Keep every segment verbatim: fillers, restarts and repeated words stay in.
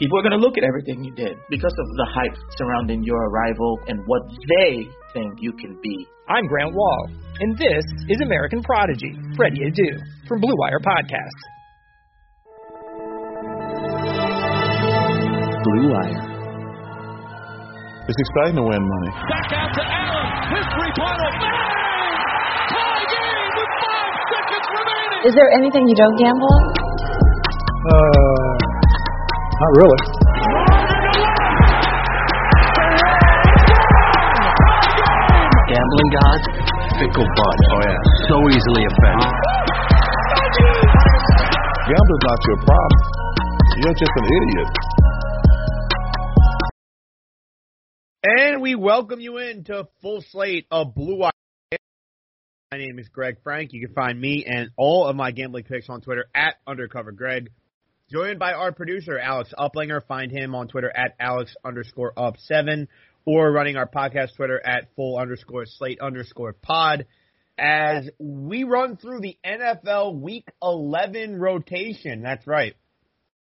People are going to look at everything you did because of the hype surrounding your arrival and what they think you can be. I'm Grant Wahl, and this is American Prodigy, Freddie Adu, from Blue Wire Podcast. Blue Wire. It's exciting to win money. Back out to Allen. His three-pointer. Bang! Tie game with five seconds remaining. Is there anything you don't gamble on? Uh... Not really. Gambling gods, fickle bunch. Oh yeah, so easily offended. Gambling's not your problem. You're just an idiot. And we welcome you into a full slate of Blue Wire. My name is Greg Frank. You can find me and all of my gambling picks on Twitter at UndercoverGreg. Joined by our producer, Alex Uplinger. Find him on Twitter at Alex underscore up seven or running our podcast Twitter at full underscore slate underscore pod. As we run through the N F L Week eleven rotation, that's right.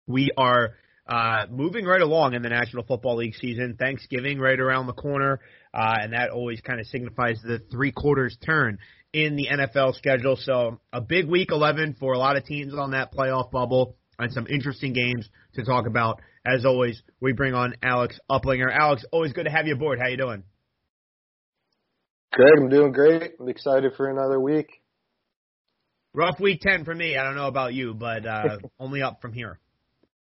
We are uh, moving right along in the National Football League season. Thanksgiving right around the corner, uh, and that always kind of signifies the three-quarters turn in the N F L schedule. So a big Week eleven for a lot of teams on that playoff bubble. And some interesting games to talk about. As always, we bring on Alex Uplinger. Alex, always good to have you aboard. How you doing? Good. I'm doing great. I'm excited for another week. Rough week ten for me. I don't know about you, but uh, only up from here.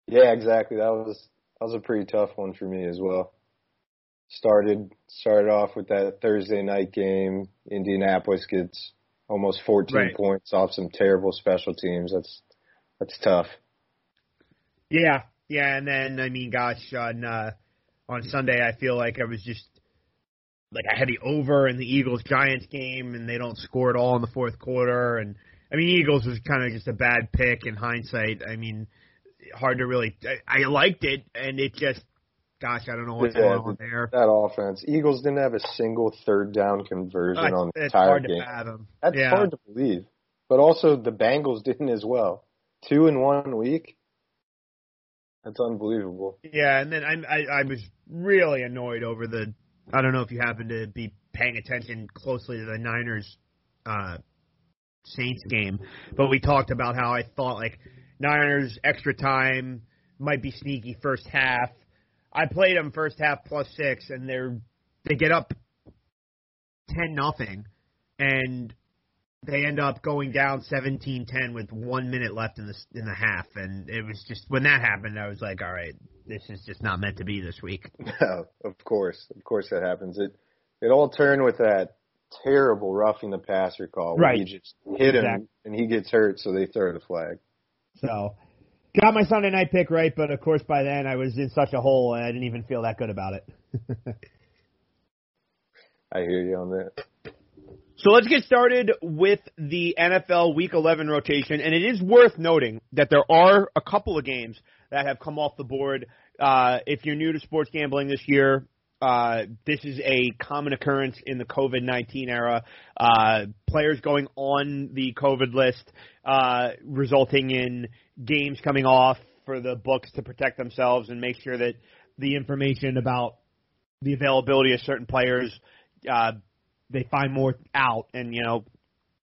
Yeah, exactly. That was that was a pretty tough one for me as well. Started started off with that Thursday night game. Indianapolis gets almost fourteen right. points off some terrible special teams. That's that's tough. Yeah, yeah, and then, I mean, gosh, on uh, on Sunday I feel like I was just, like I had the over in the Eagles-Giants game, and they don't score at all in the fourth quarter, and, I mean, Eagles was kind of just a bad pick in hindsight. I mean, hard to really, I, I liked it, and it just, gosh, I don't know what's yeah, going on there. That offense, Eagles didn't have a single third down conversion that's, on the entire game. That's hard to fathom. That's yeah. hard to believe, but also the Bengals didn't as well. Two in one week. That's unbelievable. Yeah, and then I, I I was really annoyed over the – I don't know if you happen to be paying attention closely to the Niners uh, Saints game, but we talked about how I thought, like, Niners extra time might be sneaky first half. I played them first half plus six, and they're they get up ten nothing, and they end up going down seventeen ten with one minute left in the in the half. And it was just, when that happened, I was like, all right, this is just not meant to be this week. No, of course. Of course that happens. It it all turned with that terrible roughing the passer call. Where right. You just hit him, exactly. And he gets hurt, so they throw the flag. So, got my Sunday night pick right, but of course by then I was in such a hole and I didn't even feel that good about it. I hear you on that. So let's get started with the N F L Week eleven rotation, and it is worth noting that there are a couple of games that have come off the board. Uh, if you're new to sports gambling this year, uh, this is a common occurrence in the COVID nineteen era. Uh, players going on the COVID list, uh, resulting in games coming off for the books to protect themselves and make sure that the information about the availability of certain players, uh, they find more out. And, you know,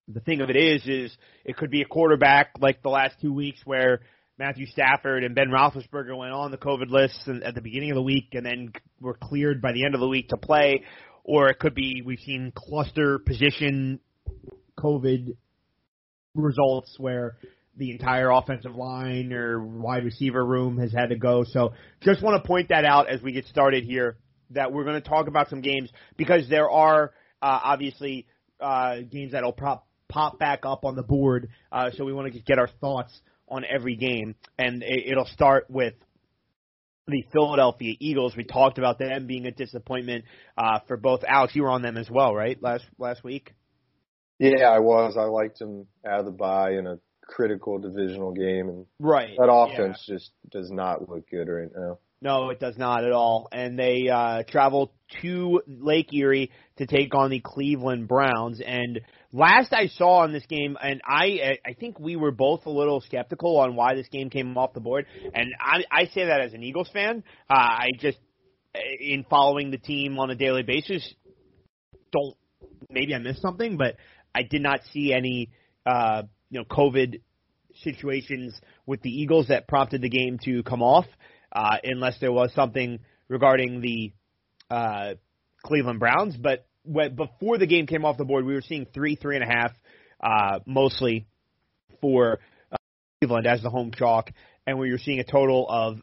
the thing of it is, is it could be a quarterback like the last two weeks where Matthew Stafford and Ben Roethlisberger went on the COVID list at the beginning of the week and then were cleared by the end of the week to play. Or it could be we've seen cluster position COVID results where the entire offensive line or wide receiver room has had to go. So just want to point that out as we get started here, that we're going to talk about some games because there are uh, obviously uh, games that will pop, pop back up on the board. Uh, so we want to get our thoughts on every game, and it, it'll start with the Philadelphia Eagles. We talked about them being a disappointment uh, for both. Alex, you were on them as well, right, last last week? Yeah, I was. I liked them out of the bye in a critical divisional game. And right. That offense yeah. just does not look good right now. No, it does not at all. And they uh, travel to Lake Erie to take on the Cleveland Browns. And last I saw on this game, and I I think we were both a little skeptical on why this game came off the board. And I, I say that as an Eagles fan. Uh, I just, in following the team on a daily basis, don't maybe I missed something, but I did not see any uh, you know COVID situations with the Eagles that prompted the game to come off. Uh, unless there was something regarding the uh, Cleveland Browns. But when, before the game came off the board, we were seeing three, three and a half uh, mostly for uh, Cleveland as the home chalk. And we were seeing a total of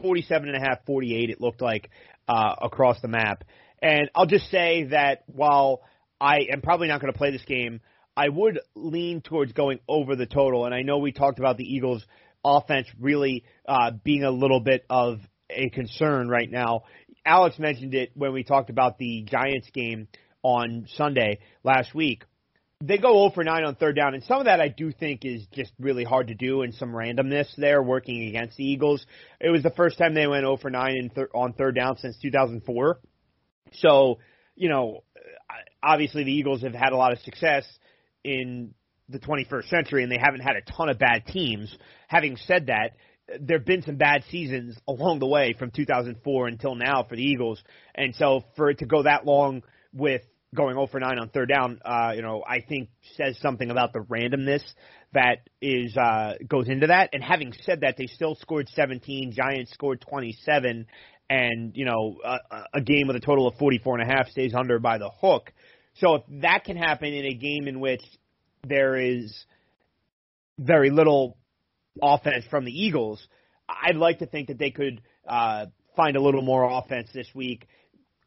forty-seven and a half, forty-eight, it looked like, uh, across the map. And I'll just say that while I am probably not going to play this game, I would lean towards going over the total. And I know we talked about the Eagles offense really uh, being a little bit of a concern right now. Alex mentioned it when we talked about the Giants game on Sunday last week. They go zero for nine on third down, and some of that I do think is just really hard to do and some randomness there working against the Eagles. It was the first time they went zero for nine in th- on third down since two thousand four. So, you know, obviously the Eagles have had a lot of success in the twenty-first century, and they haven't had a ton of bad teams. Having said that, there have been some bad seasons along the way from two thousand four until now for the Eagles. And so for it to go that long with going zero for nine on third down, uh, you know, I think says something about the randomness that is uh, goes into that. And having said that, they still scored seventeen, Giants scored twenty-seven, and, you know, a, a game with a total of forty-four and a half stays under by the hook. So if that can happen in a game in which there is very little offense from the Eagles, I'd like to think that they could uh, find a little more offense this week.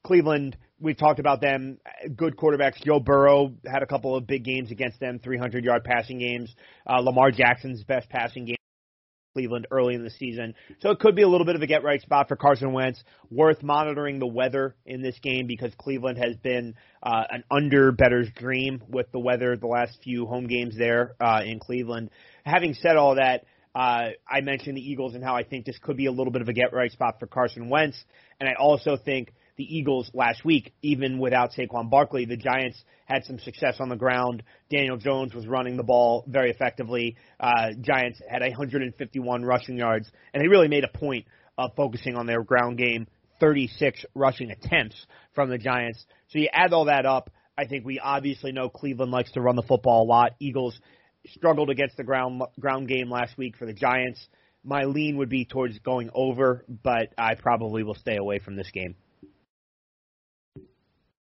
Cleveland, we've talked about them, good quarterbacks. Joe Burrow had a couple of big games against them, three hundred yard passing games. Uh, Lamar Jackson's best passing game in Cleveland early in the season. So it could be a little bit of a get-right spot for Carson Wentz. Worth monitoring the weather in this game because Cleveland has been uh, an under-better's dream with the weather the last few home games there uh, in Cleveland. Having said all that, Uh, I mentioned the Eagles and how I think this could be a little bit of a get-right spot for Carson Wentz. And I also think the Eagles last week, even without Saquon Barkley, the Giants had some success on the ground. Daniel Jones was running the ball very effectively. Uh, Giants had one hundred fifty-one rushing yards, and they really made a point of focusing on their ground game, thirty-six rushing attempts from the Giants. So you add all that up, I think we obviously know Cleveland likes to run the football a lot. Eagles struggled against the ground ground game last week for the Giants. My lean would be towards going over, but I probably will stay away from this game.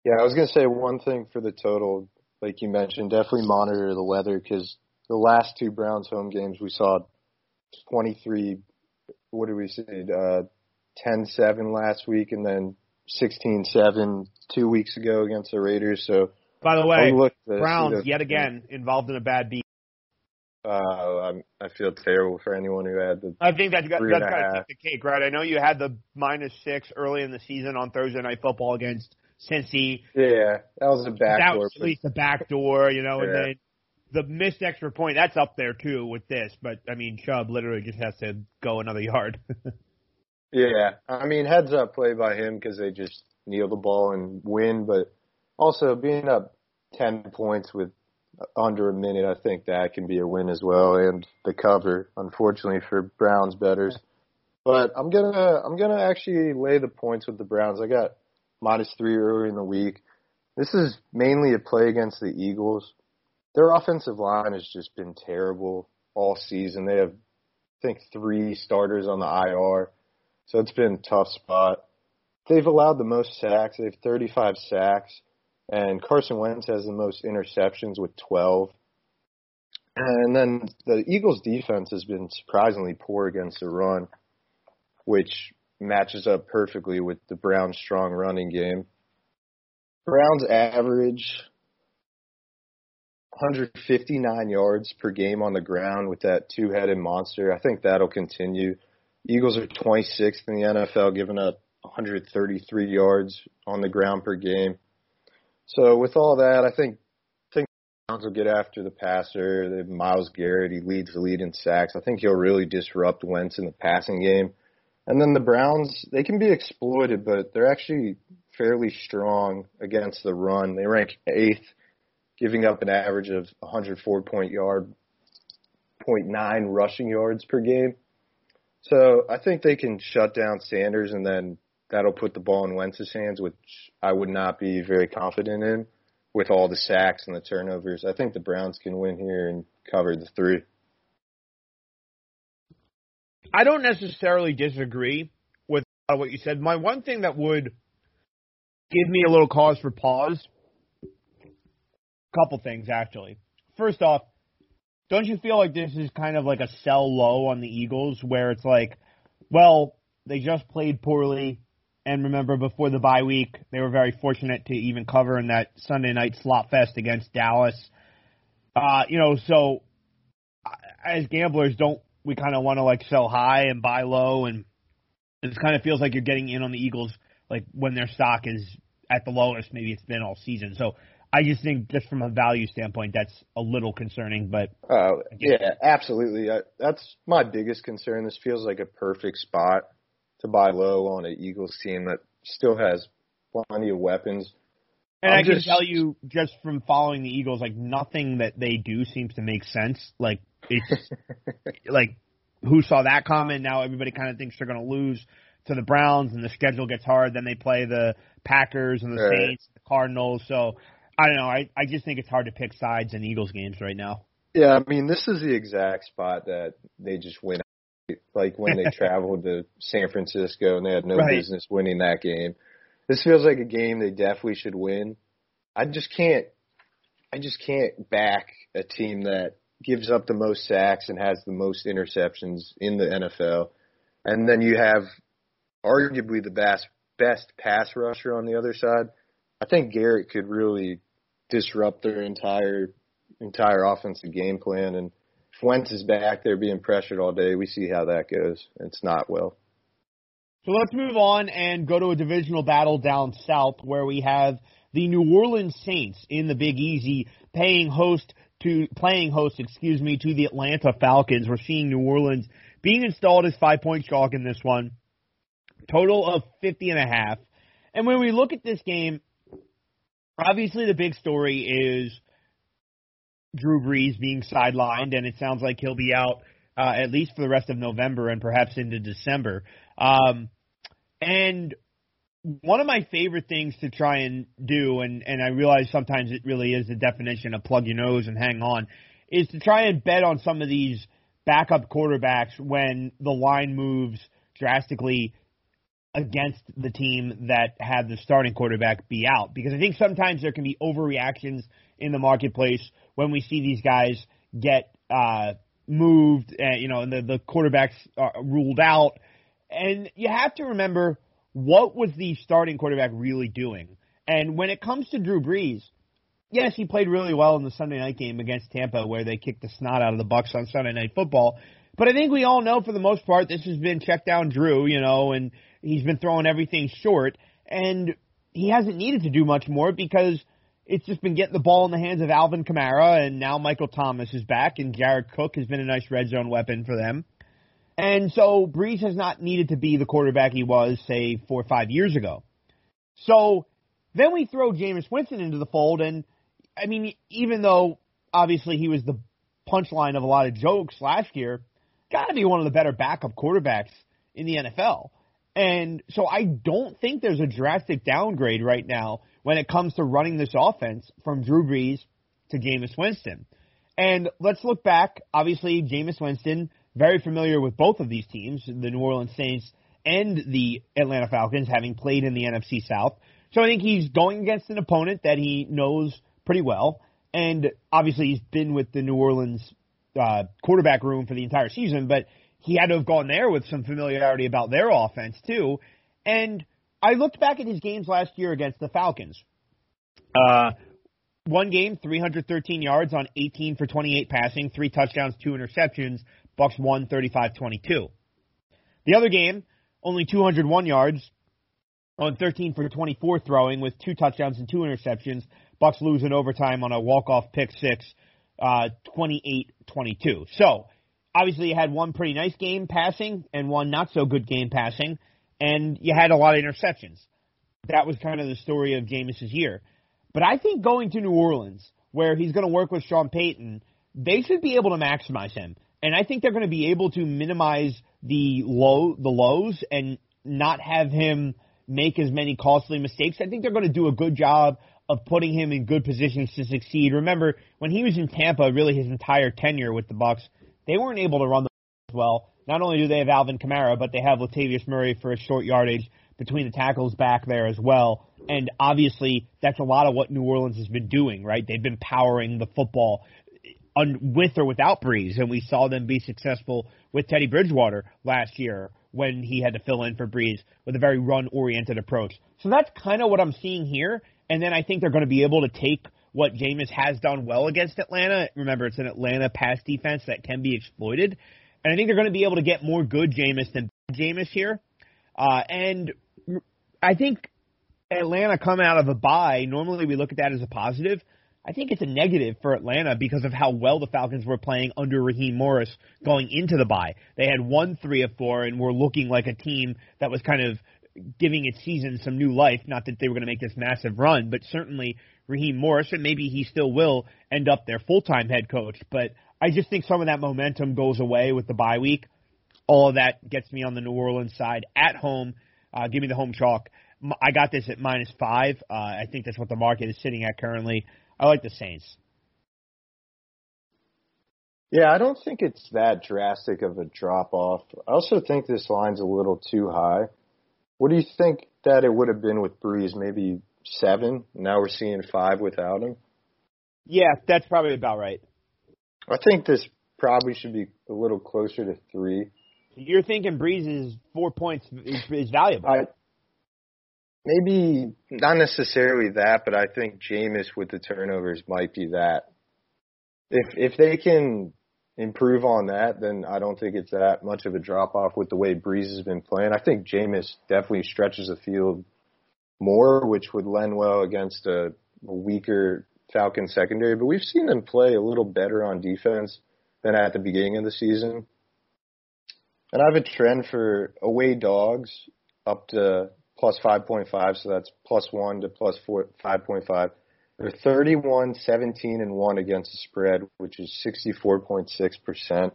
Yeah, I was going to say one thing for the total. like you mentioned, definitely monitor the weather, because the last two Browns home games we saw twenty-three, what did we say, uh, ten seven last week, and then sixteen seven two weeks ago against the Raiders. So, by the way, Browns yet again involved in a bad beat. Uh, I'm, I feel terrible for anyone who had the. I think that's got that's got to take the cake, right? I know you had the minus six early in the season on Thursday Night Football against Cincy. Yeah, that was a backdoor. That was at least a backdoor, you know, yeah. And then the missed extra point, that's up there too with this. But I mean, Chubb literally just has to go another yard. Yeah, I mean, heads up play by him, because they just kneel the ball and win. But also being up ten points with under a minute, I think that can be a win as well, and the cover, unfortunately, for Browns bettors. But I'm gonna I'm gonna actually lay the points with the Browns. I got minus three earlier in the week. This is mainly a play against the Eagles. Their offensive line has just been terrible all season. They have, I think, three starters on the I R, so it's been a tough spot. They've allowed the most sacks. They have thirty-five sacks. And Carson Wentz has the most interceptions with twelve. And then the Eagles' defense has been surprisingly poor against the run, which matches up perfectly with the Browns' strong running game. Browns average one hundred fifty-nine yards per game on the ground with that two-headed monster. I think that'll continue. Eagles are twenty-sixth in the N F L, giving up one hundred thirty-three yards on the ground per game. So with all that, I think I think the Browns will get after the passer. Myles Garrett, he leads the lead in sacks. I think he'll really disrupt Wentz in the passing game. And then the Browns, they can be exploited, but they're actually fairly strong against the run. They rank eighth, giving up an average of one hundred four point nine rushing yards per game. So I think they can shut down Sanders, and then that'll put the ball in Wentz's hands, which I would not be very confident in with all the sacks and the turnovers. I think the Browns can win here and cover the three. I don't necessarily disagree with what you said. My one thing that would give me a little cause for pause, a couple things, actually. First off, don't you feel like this is kind of like a sell low on the Eagles, where it's like, well, they just played poorly. And remember, before the bye week, they were very fortunate to even cover in that Sunday night slot fest against Dallas. Uh, you know, so as gamblers, don't we kind of want to, like, sell high and buy low? And it kind of feels like you're getting in on the Eagles, like, when their stock is at the lowest maybe it's been all season. So I just think just from a value standpoint, that's a little concerning. But uh, yeah, absolutely. I, that's my biggest concern. This feels like a perfect spot to buy low on an Eagles team that still has plenty of weapons. And I'm I can just, tell you just from following the Eagles, like, nothing that they do seems to make sense. Like, it's like, who saw that coming? Now everybody kind of thinks they're going to lose to the Browns, and the schedule gets hard. Then they play the Packers and the right. Saints, the Cardinals. So I don't know. I, I just think it's hard to pick sides in Eagles games right now. Yeah, I mean, this is the exact spot that they just win. Like when they traveled to San Francisco and they had no right. business winning that game. This feels like a game they definitely should win. I just can't I just can't back a team that gives up the most sacks and has the most interceptions in the N F L. And then you have arguably the best best pass rusher on the other side. I think Garrett could really disrupt their entire entire offensive game plan, and if Wentz is back, they're being pressured all day. We see how that goes. It's not well. So let's move on and go to a divisional battle down south, where we have the New Orleans Saints in the Big Easy paying host to playing host, excuse me, to the Atlanta Falcons. We're seeing New Orleans being installed as five-point chalk in this one, total of fifty and a half. And when we look at this game, obviously the big story is Drew Brees being sidelined, and it sounds like he'll be out uh, at least for the rest of November and perhaps into December. Um, and one of my favorite things to try and do, and, and I realize sometimes it really is the definition of plug your nose and hang on, is to try and bet on some of these backup quarterbacks when the line moves drastically against the team that had the starting quarterback be out, because I think sometimes there can be overreactions in the marketplace when we see these guys get uh, moved, uh, you know, and the, the quarterbacks are ruled out. And you have to remember, what was the starting quarterback really doing? And when it comes to Drew Brees, yes, he played really well in the Sunday night game against Tampa, where they kicked the snot out of the Bucs on Sunday Night Football. But I think we all know, for the most part, this has been check down Drew, you know, and he's been throwing everything short, and he hasn't needed to do much more because it's just been getting the ball in the hands of Alvin Kamara, and now Michael Thomas is back, and Jared Cook has been a nice red zone weapon for them. And so Brees has not needed to be the quarterback he was, say, four or five years ago. So then we throw Jameis Winston into the fold, and, I mean, even though, obviously, he was the punchline of a lot of jokes last year, got to be one of the better backup quarterbacks in the N F L. And so I don't think there's a drastic downgrade right now when it comes to running this offense from Drew Brees to Jameis Winston. And let's look back. Obviously, Jameis Winston, very familiar with both of these teams, the New Orleans Saints and the Atlanta Falcons, having played in the N F C South. So I think he's going against an opponent that he knows pretty well. And obviously, he's been with the New Orleans uh, quarterback room for the entire season, but he had to have gone there with some familiarity about their offense, too. And I looked back at his games last year against the Falcons. Uh, one game, three hundred thirteen yards on eighteen for twenty-eight passing, three touchdowns, two interceptions. Bucks won thirty-five twenty-two. The other game, only two hundred one yards on thirteen for twenty-four throwing with two touchdowns and two interceptions. Bucks lose in overtime on a walk-off pick six, uh, twenty-eight twenty-two. So obviously, you had one pretty nice game passing and one not-so-good game passing, and you had a lot of interceptions. That was kind of the story of Jameis's year. But I think going to New Orleans, where he's going to work with Sean Payton, they should be able to maximize him. And I think they're going to be able to minimize the low, the lows and not have him make as many costly mistakes. I think they're going to do a good job of putting him in good positions to succeed. Remember, when he was in Tampa, really his entire tenure with the Bucs, they weren't able to run the ball as well. Not only do they have Alvin Kamara, but they have Latavius Murray for a short yardage between the tackles back there as well. And obviously, that's a lot of what New Orleans has been doing, right? They've been powering the football with or without Brees, and we saw them be successful with Teddy Bridgewater last year when he had to fill in for Brees with a very run-oriented approach. So that's kind of what I'm seeing here, and then I think they're going to be able to take what Jameis has done well against Atlanta. Remember, it's an Atlanta pass defense that can be exploited. And I think they're going to be able to get more good Jameis than bad Jameis here. Uh, and I think Atlanta coming out of a bye, normally we look at that as a positive. I think it's a negative for Atlanta because of how well the Falcons were playing under Raheem Morris going into the bye. They had won three of four and were looking like a team that was kind of giving its season some new life. Not that they were going to make this massive run, but certainly Raheem Morris, and maybe he still will end up their full-time head coach. But I just think some of that momentum goes away with the bye week. All of that gets me on the New Orleans side at home. Uh, give me the home chalk. I got this at minus five. Uh, I think that's what the market is sitting at currently. I like the Saints. Yeah, I don't think it's that drastic of a drop-off. I also think this line's a little too high. What do you think that it would have been with Brees? Maybe seven? Now we're seeing five without him? Yeah, that's probably about right. I think this probably should be a little closer to three. You're thinking Brees is four points is valuable. I, maybe not necessarily that, but I think Jameis with the turnovers might be that. If if they can improve on that, then I don't think it's that much of a drop-off with the way Brees has been playing. I think Jameis definitely stretches the field more, which would lend well against a, a weaker Falcon secondary. But we've seen them play a little better on defense than at the beginning of the season. And I have a trend for away dogs up to plus five point five, so that's plus one to plus four, five point five. They're thirty-one, seventeen, and one against the spread, which is sixty-four point six percent.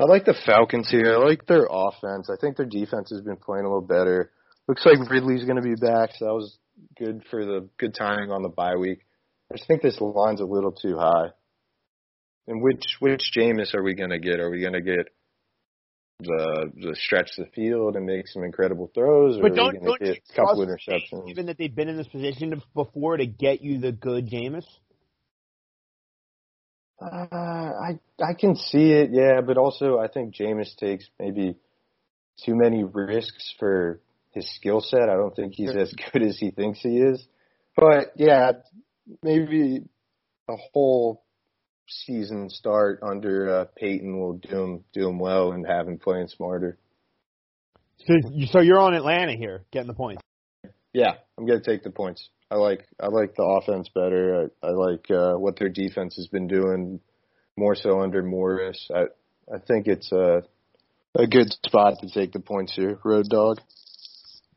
I like the Falcons here. I like their offense. I think their defense has been playing a little better. Looks like Ridley's going to be back, so that was good for the good timing on the bye week. I just think this line's a little too high. And which which Jameis are we going to get? Are we going to get the the stretch the field and make some incredible throws, or but don't, are we going to get a couple interceptions? Even that they've been in this position before to get you the good Jameis? Uh, I I can see it, yeah, but also I think Jameis takes maybe too many risks for his skill set. I don't think he's as good as he thinks he is. But, yeah, maybe a whole season start under uh, Peyton will do him, do him well and have him playing smarter. So, so you're on Atlanta here, getting the points. Yeah, I'm going to take the points. I like I like the offense better. I, I like uh, what their defense has been doing more so under Morris. I I think it's a, a good spot to take the points here, Road Dog.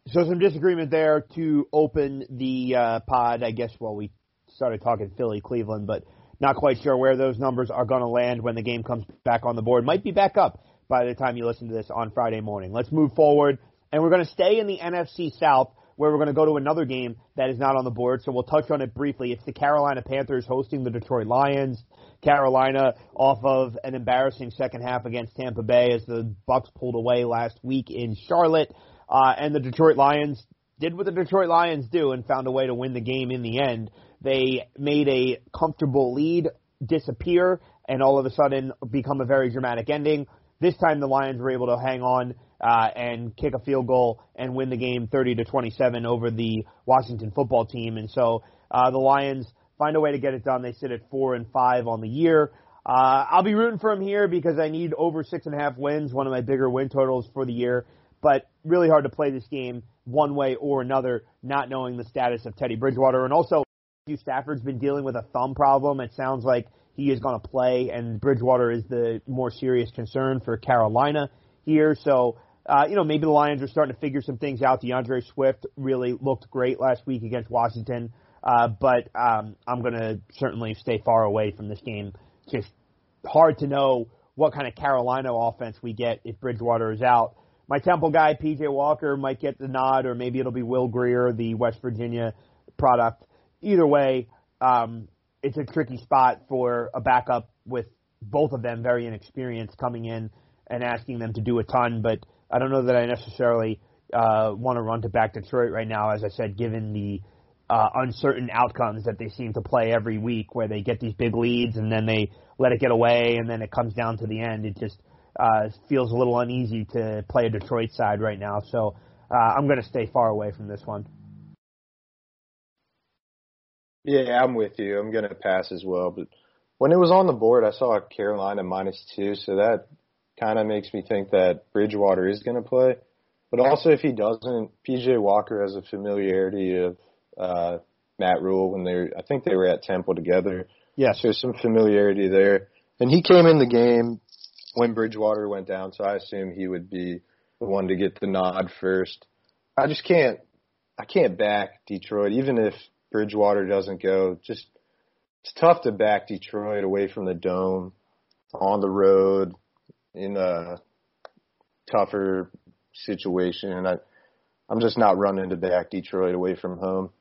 So some disagreement there to open the uh, pod, I guess, while we started talking Philly, Cleveland, but not quite sure where those numbers are going to land when the game comes back on the board. Might be back up by the time you listen to this on Friday morning. Let's move forward, and we're going to stay in the N F C South, where we're going to go to another game that is not on the board, so we'll touch on it briefly. It's the Carolina Panthers hosting the Detroit Lions. Carolina off of an embarrassing second half against Tampa Bay as the Bucs pulled away last week in Charlotte. Uh, and the Detroit Lions did what the Detroit Lions do and found a way to win the game in the end. They made a comfortable lead disappear and all of a sudden become a very dramatic ending. This time the Lions were able to hang on Uh, and kick a field goal and win the game thirty to twenty-seven over the Washington football team. And so uh, the Lions find a way to get it done. They sit at four and five on the year. Uh, I'll be rooting for them here because I need over six and a half wins, one of my bigger win totals for the year. But really hard to play this game one way or another, not knowing the status of Teddy Bridgewater. And also, Matthew Stafford's been dealing with a thumb problem. It sounds like he is going to play, and Bridgewater is the more serious concern for Carolina here. So, Uh, you know, maybe the Lions are starting to figure some things out. DeAndre Swift really looked great last week against Washington, uh, but um, I'm going to certainly stay far away from this game. Just hard to know what kind of Carolina offense we get if Bridgewater is out. My Temple guy, P J Walker, might get the nod, or maybe it'll be Will Grier, the West Virginia product. Either way, um, it's a tricky spot for a backup with both of them very inexperienced coming in and asking them to do a ton, but I don't know that I necessarily uh, want to run to back Detroit right now, as I said, given the uh, uncertain outcomes that they seem to play every week, where they get these big leads and then they let it get away and then it comes down to the end. It just uh, feels a little uneasy to play a Detroit side right now. So uh, I'm going to stay far away from this one. Yeah, I'm with you. I'm going to pass as well. But when it was on the board, I saw Carolina minus two, so that – kind of makes me think that Bridgewater is going to play. But also, if he doesn't, P J Walker has a familiarity of uh, Matt Rule when they were, I think they were at Temple together. Yeah, so some familiarity there. And he came in the game when Bridgewater went down, so I assume he would be the one to get the nod first. I just can't I can't back Detroit, even if Bridgewater doesn't go. Just it's tough to back Detroit away from the Dome, on the road, in a tougher situation, and I, I'm just not running to back Detroit away from home.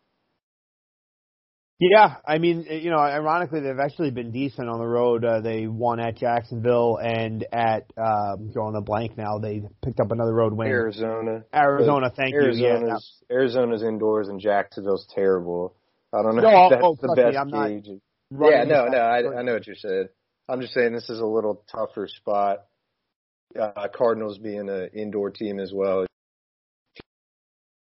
Yeah, I mean, you know, ironically, they've actually been decent on the road. Uh, they won at Jacksonville and at um, going the blank now. They picked up another road win. Arizona, Arizona, thank Arizona's, you. Arizona's, yeah, Arizona's indoors, and Jacksonville's terrible. I don't know. No, if that's oh, the best me, I'm gauge. Not yeah, no, no, I, I know what you're saying. I'm just saying this is a little tougher spot. Uh, Cardinals being an indoor team as well.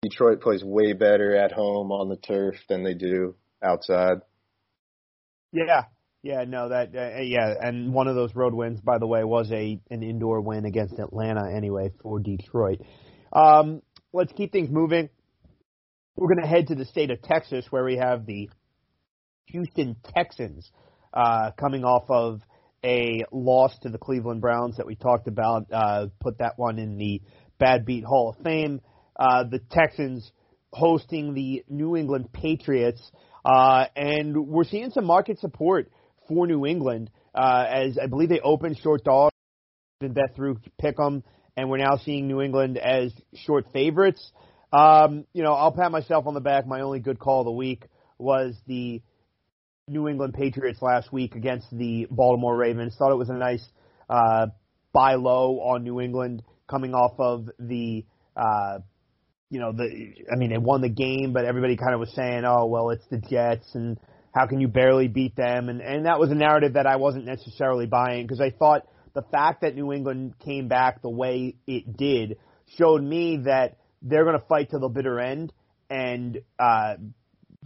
Detroit plays way better at home on the turf than they do outside. Yeah, yeah, no, that, uh, yeah, and one of those road wins, by the way, was a an indoor win against Atlanta anyway for Detroit. Um, let's keep things moving. We're going to head to the state of Texas, where we have the Houston Texans uh, coming off of a loss to the Cleveland Browns that we talked about, uh, put that one in the Bad Beat Hall of Fame. Uh, the Texans hosting the New England Patriots, uh, and we're seeing some market support for New England, uh, as I believe they opened short dog and bet through Pick'em, and we're now seeing New England as short favorites. Um, you know, I'll pat myself on the back. My only good call of the week was the New England Patriots last week against the Baltimore Ravens. Thought it was a nice uh, buy low on New England coming off of the, uh, you know, the. I mean, they won the game, but everybody kind of was saying, oh, well, it's the Jets, and how can you barely beat them? And, and that was a narrative that I wasn't necessarily buying, because I thought the fact that New England came back the way it did showed me that they're going to fight to the bitter end, and uh,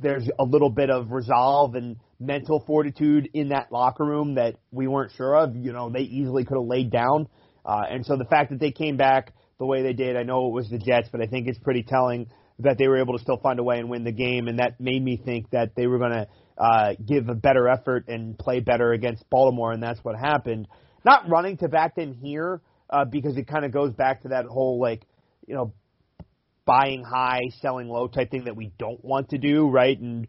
there's a little bit of resolve and mental fortitude in that locker room that we weren't sure of. You know, they easily could have laid down. Uh, and so the fact that they came back the way they did, I know it was the Jets, but I think it's pretty telling that they were able to still find a way and win the game, and that made me think that they were going to uh, give a better effort and play better against Baltimore, and that's what happened. Not running to back them here uh, because it kind of goes back to that whole, like, you know, buying high, selling low type thing that we don't want to do, right? And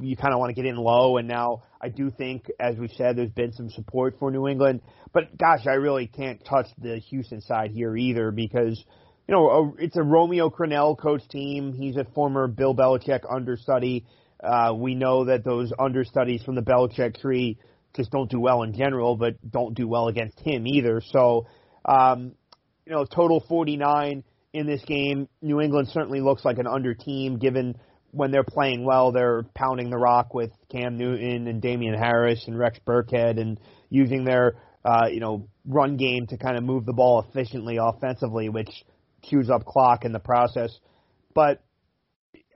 you kind of want to get in low, and now I do think, as we've said, there's been some support for New England. But, gosh, I really can't touch the Houston side here either because, you know, it's a Romeo Crennel coach team. He's a former Bill Belichick understudy. Uh, we know that those understudies from the Belichick tree just don't do well in general, but don't do well against him either. So, um, you know, total forty-nine in this game. New England certainly looks like an under team, given when they're playing well, they're pounding the rock with Cam Newton and Damian Harris and Rex Burkhead and using their, uh, you know, run game to kind of move the ball efficiently offensively, which chews up clock in the process. But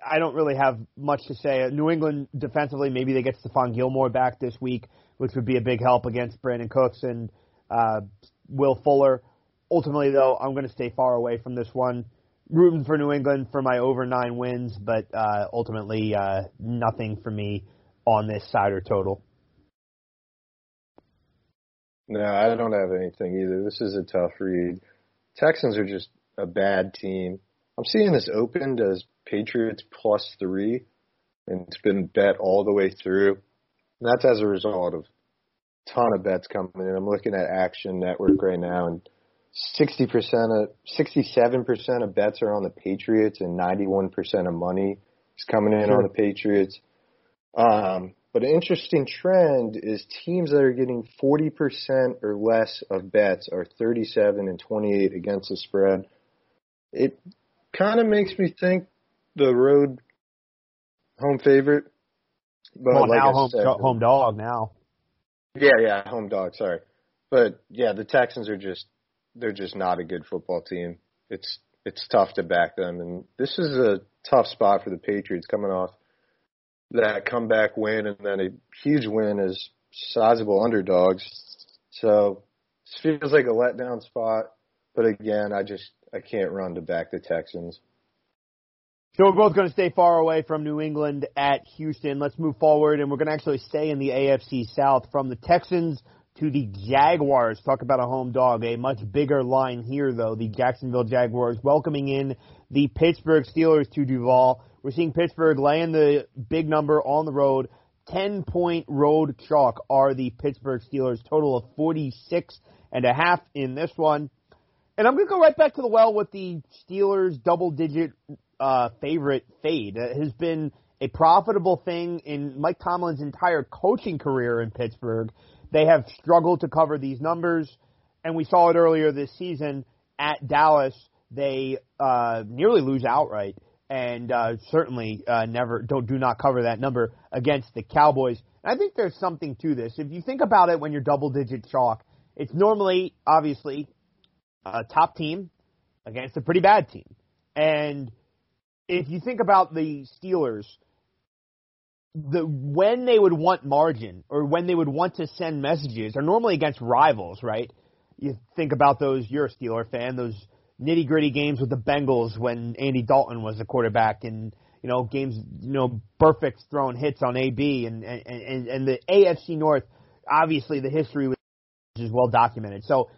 I don't really have much to say. New England defensively, maybe they get Stephon Gilmore back this week, which would be a big help against Brandon Cooks and uh, Will Fuller. Ultimately, though, I'm going to stay far away from this one. Rooting for New England for my over nine wins, but uh, ultimately uh, nothing for me on this side or total. No, I don't have anything either. This is a tough read. Texans are just a bad team. I'm seeing this opened as Patriots plus three, and it's been bet all the way through. And that's as a result of a ton of bets coming in. I'm looking at Action Network right now, and sixty percent of, sixty-seven percent of bets are on the Patriots, and ninety-one percent of money is coming in sure. on the Patriots. Um, but an interesting trend is teams that are getting forty percent or less of bets are thirty-seven and twenty-eight against the spread. It kind of makes me think the road home favorite. But well, like now home, said, home dog now. Yeah, yeah, home dog, sorry. But, yeah, the Texans are just – they're just not a good football team. It's it's tough to back them, and this is a tough spot for the Patriots coming off that comeback win and then a huge win as sizable underdogs. So this feels like a letdown spot, but again, I just I can't run to back the Texans. So we're both going to stay far away from New England at Houston. Let's move forward, and we're going to actually stay in the A F C South from the Texans to the Jaguars. Talk about a home dog. A much bigger line here, though. The Jacksonville Jaguars welcoming in the Pittsburgh Steelers to Duval. We're seeing Pittsburgh laying the big number on the road. ten-point road chalk are the Pittsburgh Steelers. Total of forty-six and a half in this one. And I'm going to go right back to the well with the Steelers double-digit uh, favorite fade. It has been a profitable thing in Mike Tomlin's entire coaching career in Pittsburgh. They have struggled to cover these numbers, and we saw it earlier this season at Dallas. They uh, nearly lose outright, and uh, certainly uh, never don't do not cover that number against the Cowboys. And I think there's something to this. If you think about it, when you're double-digit chalk, it's normally, obviously, a top team against a pretty bad team. And if you think about the Steelers, The when they would want margin or when they would want to send messages are normally against rivals, right? You think about those, you're a Steeler fan, those nitty-gritty games with the Bengals when Andy Dalton was the quarterback and, you know, games, you know, Burfict's throwing hits on A B and, and, and, and the A F C North, obviously the history is well documented. So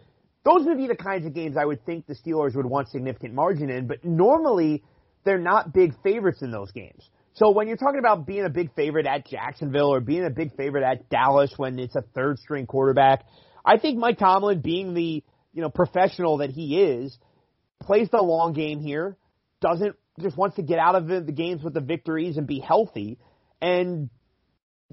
those would be the kinds of games I would think the Steelers would want significant margin in, but normally they're not big favorites in those games. So when you're talking about being a big favorite at Jacksonville or being a big favorite at Dallas when it's a third-string quarterback, I think Mike Tomlin, being the, you know, professional that he is, plays the long game here, doesn't just wants to get out of the, the games with the victories and be healthy. And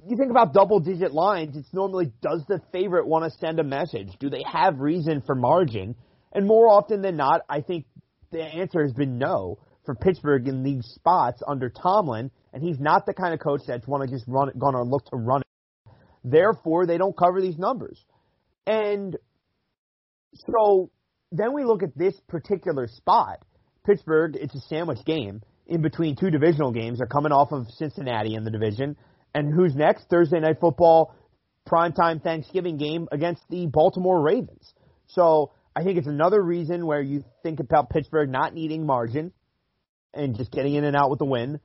you think about double-digit lines, it's normally, does the favorite want to send a message? Do they have reason for margin? And more often than not, I think the answer has been no for Pittsburgh in these spots under Tomlin, and he's not the kind of coach that's want to just run, going to look to run it. Therefore, they don't cover these numbers. And so then we look at this particular spot. Pittsburgh, it's a sandwich game in between two divisional games. They're coming off of Cincinnati in the division. And who's next? Thursday Night Football, primetime Thanksgiving game against the Baltimore Ravens. So I think it's another reason where you think about Pittsburgh not needing margin and just getting in and out with the win.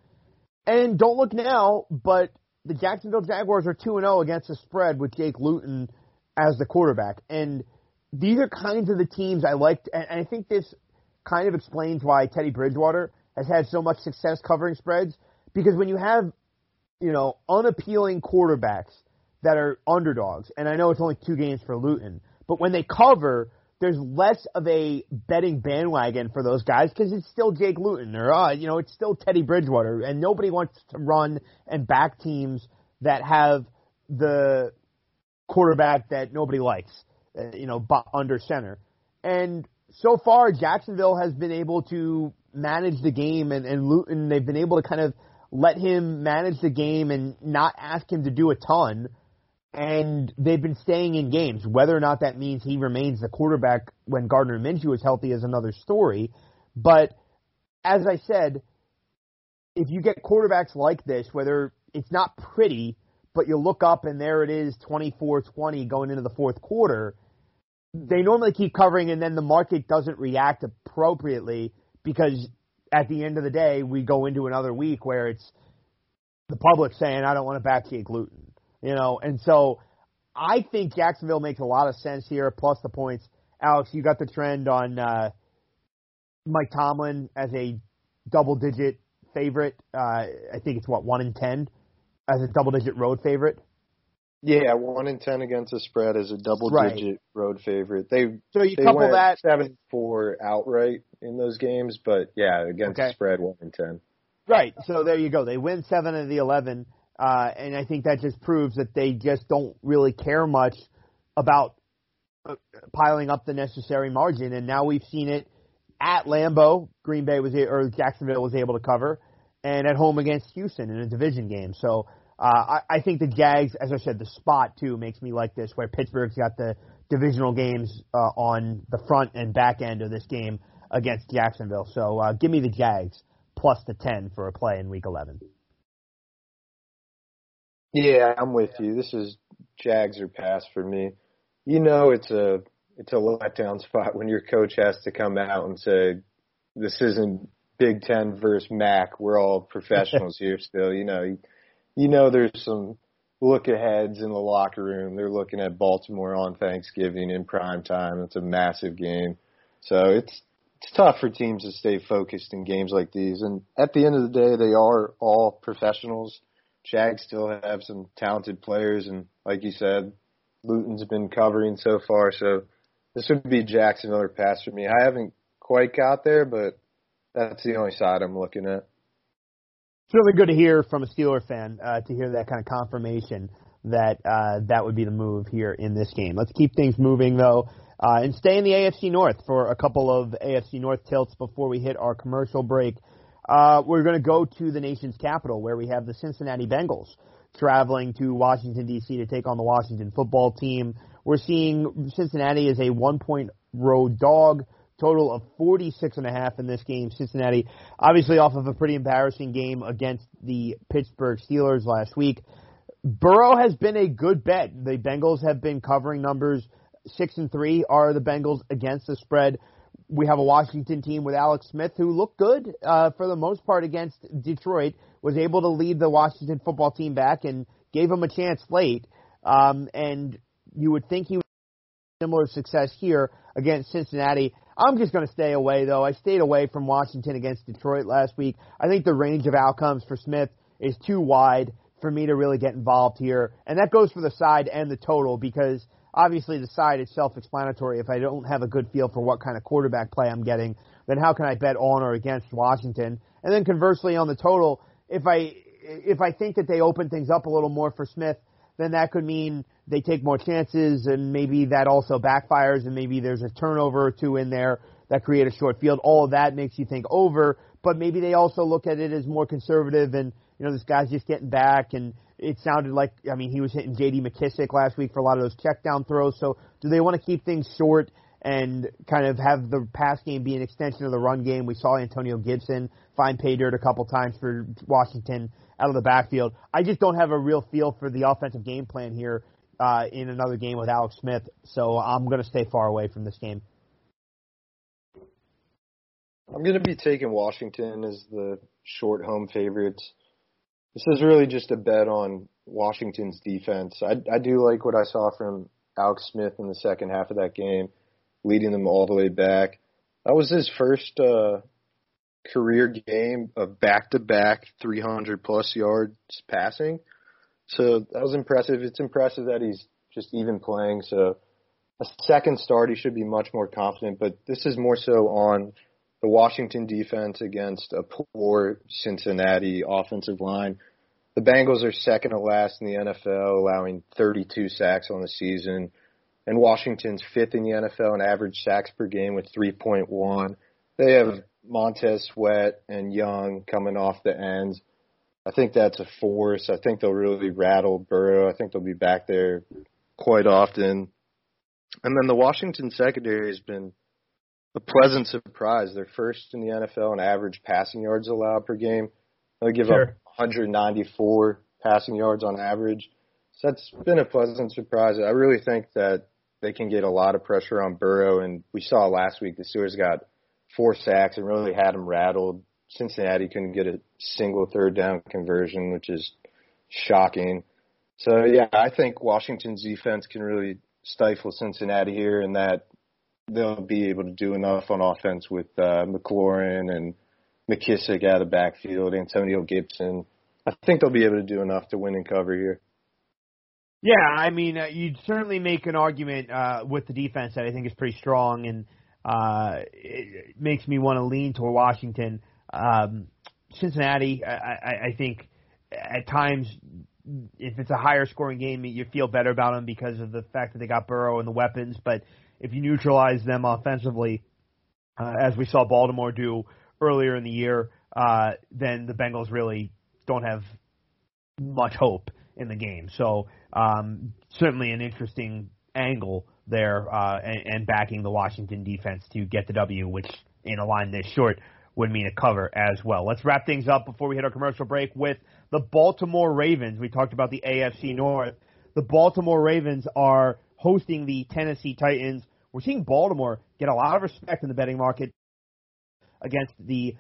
And don't look now, but the Jacksonville Jaguars are two and oh against the spread with Jake Luton as the quarterback. And these are kinds of the teams I liked. And I think this kind of explains why Teddy Bridgewater has had so much success covering spreads, because when you have – you know, unappealing quarterbacks that are underdogs, and I know it's only two games for Luton, but when they cover, there's less of a betting bandwagon for those guys because it's still Jake Luton or, uh, you know, it's still Teddy Bridgewater, and nobody wants to run and back teams that have the quarterback that nobody likes, uh, you know, under center. And so far, Jacksonville has been able to manage the game, and, and Luton, they've been able to kind of let him manage the game and not ask him to do a ton, and they've been staying in games. Whether or not that means he remains the quarterback when Gardner Minshew is healthy is another story, but as I said, if you get quarterbacks like this, whether it's not pretty, but you look up and there it is, twenty-four twenty going into the fourth quarter, they normally keep covering and then the market doesn't react appropriately because at the end of the day, we go into another week where it's the public saying, I don't want to back Jake Luton, you know? And so I think Jacksonville makes a lot of sense here, plus the points. Alex, you got the trend on uh, Mike Tomlin as a double-digit favorite. Uh, I think it's, what, one in ten as a double-digit road favorite? Yeah, one in ten against the spread as a double-digit right. road favorite. They so you they couple went that seven four outright in those games, but, yeah, against okay. the spread, one in ten. Right, so there you go. They win seven of the eleven, uh, and I think that just proves that they just don't really care much about piling up the necessary margin, and now we've seen it at Lambeau. Green Bay was – or Jacksonville was able to cover, and at home against Houston in a division game, so – Uh, I, I think the Jags, as I said, the spot, too, makes me like this, where Pittsburgh's got the divisional games uh, on the front and back end of this game against Jacksonville. So uh, give me the Jags plus the ten for a play in Week eleven. Yeah, I'm with you. This is Jags or pass for me. You know it's a, it's a letdown spot when your coach has to come out and say, this isn't Big Ten versus M A C. We're all professionals here still, you know. You, You know there's some look-aheads in the locker room. They're looking at Baltimore on Thanksgiving in prime time. It's a massive game. So it's it's tough for teams to stay focused in games like these. And at the end of the day, they are all professionals. Jags still have some talented players. And like you said, Luton's been covering so far. So this would be Jacksonville or pass for me. I haven't quite got there, but that's the only side I'm looking at. It's really good to hear from a Steeler fan, uh, to hear that kind of confirmation that uh, that would be the move here in this game. Let's keep things moving, though, uh, and stay in the A F C North for a couple of A F C North tilts before we hit our commercial break. Uh, we're going to go to the nation's capital, where we have the Cincinnati Bengals traveling to Washington, D C to take on the Washington football team. We're seeing Cincinnati as a one-point road dog. Total of forty-six and a half in this game. Cincinnati, obviously off of a pretty embarrassing game against the Pittsburgh Steelers last week. Burrow has been a good bet. The Bengals have been covering numbers. Six and three are the Bengals against the spread. We have a Washington team with Alex Smith, who looked good uh, for the most part against Detroit, was able to lead the Washington football team back and gave them a chance late. Um, and you would think he would have similar success here against Cincinnati. I'm just going to stay away, though. I stayed away from Washington against Detroit last week. I think the range of outcomes for Smith is too wide for me to really get involved here. And that goes for the side and the total, because obviously the side is self-explanatory. If I don't have a good feel for what kind of quarterback play I'm getting, then how can I bet on or against Washington? And then conversely on the total, if I if I think that they open things up a little more for Smith, then that could mean they take more chances, and maybe that also backfires, and maybe there's a turnover or two in there that create a short field. All of that makes you think over, but maybe they also look at it as more conservative, and, you know, this guy's just getting back, and it sounded like, I mean, he was hitting J D McKissick last week for a lot of those check down throws. So do they want to keep things short and kind of have the pass game be an extension of the run game? We saw Antonio Gibson find pay dirt a couple times for Washington out of the backfield. I just don't have a real feel for the offensive game plan here uh, in another game with Alex Smith, so I'm going to stay far away from this game. I'm going to be taking Washington as the short home favorites. This is really just a bet on Washington's defense. I, I do like what I saw from Alex Smith in the second half of that game, leading them all the way back. That was his first uh, career game of back-to-back three hundred plus yards passing. So that was impressive. It's impressive that he's just even playing. So a second start, he should be much more confident. But this is more so on the Washington defense against a poor Cincinnati offensive line. The Bengals are second to last in the N F L, allowing thirty-two sacks on the season. And Washington's fifth in the N F L in average sacks per game with three point one. They have Montez Sweat and Young coming off the ends. I think that's a force. I think they'll really rattle Burrow. I think they'll be back there quite often. And then the Washington secondary has been a pleasant surprise. They're first in the N F L in average passing yards allowed per game. They give sure. up one hundred ninety-four passing yards on average. So that's been a pleasant surprise. I really think that they can get a lot of pressure on Burrow, and we saw last week the Steelers got four sacks and really had them rattled. Cincinnati couldn't get a single third down conversion, which is shocking. So, yeah, I think Washington's defense can really stifle Cincinnati here, and that they'll be able to do enough on offense with uh, McLaurin and McKissick out of the backfield, Antonio Gibson. I think they'll be able to do enough to win and cover here. Yeah, I mean, uh, you'd certainly make an argument uh, with the defense that I think is pretty strong, and uh, it, it makes me want to lean toward Washington. Um, Cincinnati, I, I, I think at times, if it's a higher scoring game, you feel better about them because of the fact that they got Burrow and the weapons. But if you neutralize them offensively, uh, as we saw Baltimore do earlier in the year, uh, then the Bengals really don't have much hope in the game. So um, certainly an interesting angle there, uh, and, and backing the Washington defense to get the W, which in a line this short would mean a cover as well. Let's wrap things up before we hit our commercial break with the Baltimore Ravens. We talked about the A F C North. The Baltimore Ravens are hosting the Tennessee Titans. We're seeing Baltimore get a lot of respect in the betting market against the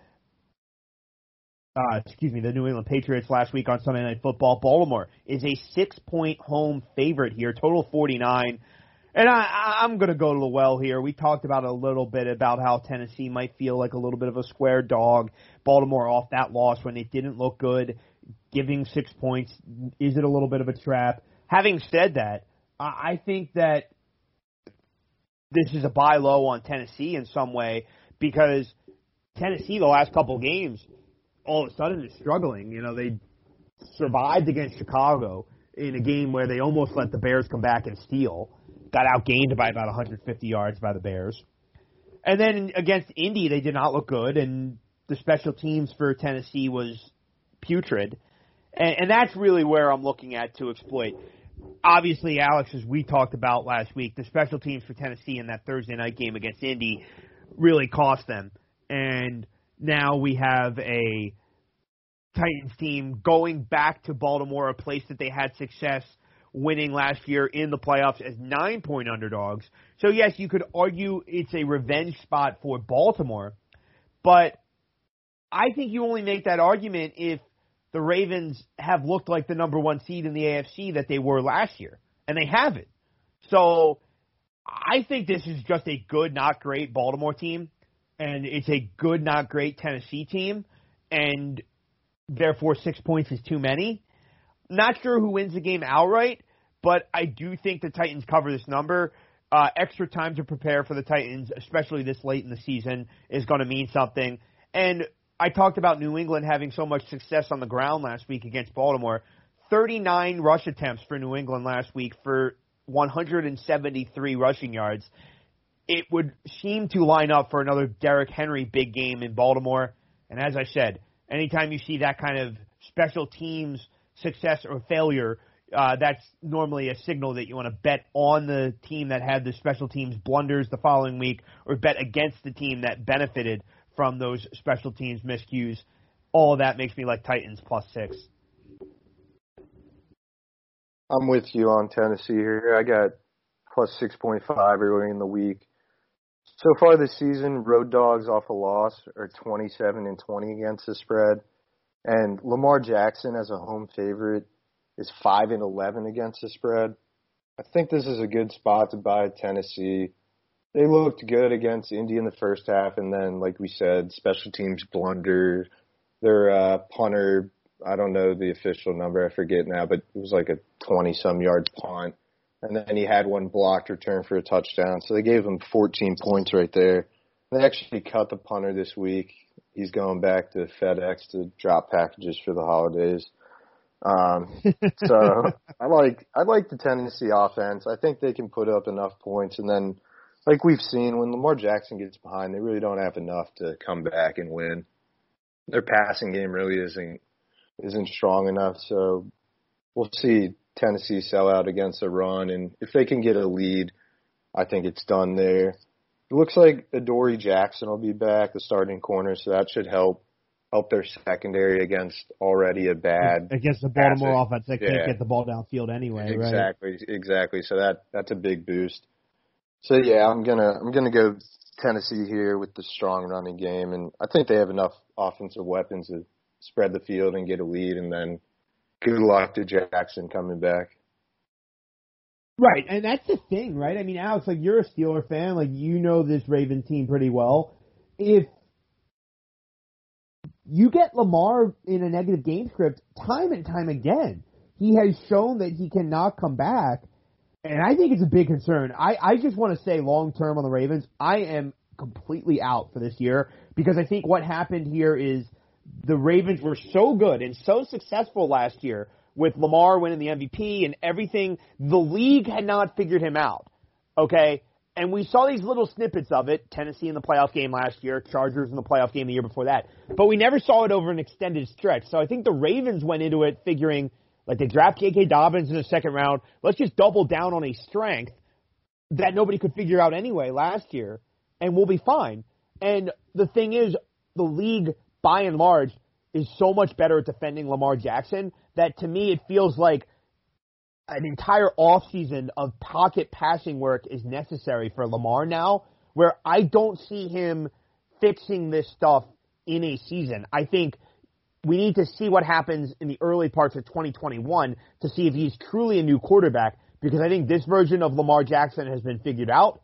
Uh, excuse me, the New England Patriots last week on Sunday Night Football. Baltimore is a six-point home favorite here, total forty-nine. And I, I'm going to go to the well here. We talked about a little bit about how Tennessee might feel like a little bit of a square dog. Baltimore off that loss when it didn't look good, giving six points. Is it a little bit of a trap? Having said that, I think that this is a buy low on Tennessee in some way because Tennessee the last couple games – all of a sudden is struggling. You know, they survived against Chicago in a game where they almost let the Bears come back and steal, got outgained by about one hundred fifty yards by the Bears. And then against Indy, they did not look good, and the special teams for Tennessee was putrid. And, and that's really where I'm looking at to exploit. Obviously, Alex, as we talked about last week, the special teams for Tennessee in that Thursday night game against Indy really cost them. And now we have a Titans team going back to Baltimore, a place that they had success winning last year in the playoffs as nine-point underdogs. So, yes, you could argue it's a revenge spot for Baltimore, but I think you only make that argument if the Ravens have looked like the number one seed in the A F C that they were last year, and they haven't. So I think this is just a good, not great Baltimore team. And it's a good, not great Tennessee team, and therefore six points is too many. Not sure who wins the game outright, but I do think the Titans cover this number. Uh, extra time to prepare for the Titans, especially this late in the season, is going to mean something. And I talked about New England having so much success on the ground last week against Baltimore. thirty-nine rush attempts for New England last week for one hundred seventy-three rushing yards. It would seem to line up for another Derrick Henry big game in Baltimore. And as I said, anytime you see that kind of special teams success or failure, uh, that's normally a signal that you want to bet on the team that had the special teams blunders the following week or bet against the team that benefited from those special teams miscues. All of that makes me like Titans plus six. I'm with you on Tennessee here. I got plus six point five earlier in the week. So far this season, Road Dogs off a loss are twenty-seven and twenty against the spread. And Lamar Jackson as a home favorite is five and eleven against the spread. I think this is a good spot to buy Tennessee. They looked good against Indy in the first half. And then, like we said, special teams blunder. Their uh, punter, I don't know the official number, I forget now, but it was like a twenty-some yard punt. And then he had one blocked return for a touchdown. So they gave him fourteen points right there. They actually cut the punter this week. He's going back to FedEx to drop packages for the holidays. Um, so I like I like the Tennessee offense. I think they can put up enough points. And then, like we've seen, when Lamar Jackson gets behind, they really don't have enough to come back and win. Their passing game really isn't isn't strong enough. So we'll see Tennessee sell out against a run, and if they can get a lead, I think it's done there. It looks like Adoree Jackson will be back, the starting corner, so that should help help their secondary against already a bad against the Baltimore passing offense that yeah. can't get the ball downfield anyway. Exactly, right? exactly. So that that's a big boost. So yeah, I'm gonna I'm gonna go Tennessee here with the strong running game, and I think they have enough offensive weapons to spread the field and get a lead, and then good luck to Jackson coming back. Right, and that's the thing, right? I mean, Alex, like, you're a Steeler fan. Like, you know this Raven team pretty well. If you get Lamar in a negative game script time and time again, he has shown that he cannot come back, and I think it's a big concern. I, I just want to say long-term on the Ravens, I am completely out for this year because I think what happened here is the Ravens were so good and so successful last year with Lamar winning the M V P and everything. The league had not figured him out, okay? And we saw these little snippets of it, Tennessee in the playoff game last year, Chargers in the playoff game the year before that. But we never saw it over an extended stretch. So I think the Ravens went into it figuring, like, they draft J K. Dobbins in the second round. Let's just double down on a strength that nobody could figure out anyway last year, and we'll be fine. And the thing is, the league – by and large, is so much better at defending Lamar Jackson that to me it feels like an entire offseason of pocket passing work is necessary for Lamar now, where I don't see him fixing this stuff in a season. I think we need to see what happens in the early parts of twenty twenty-one to see if he's truly a new quarterback, because I think this version of Lamar Jackson has been figured out,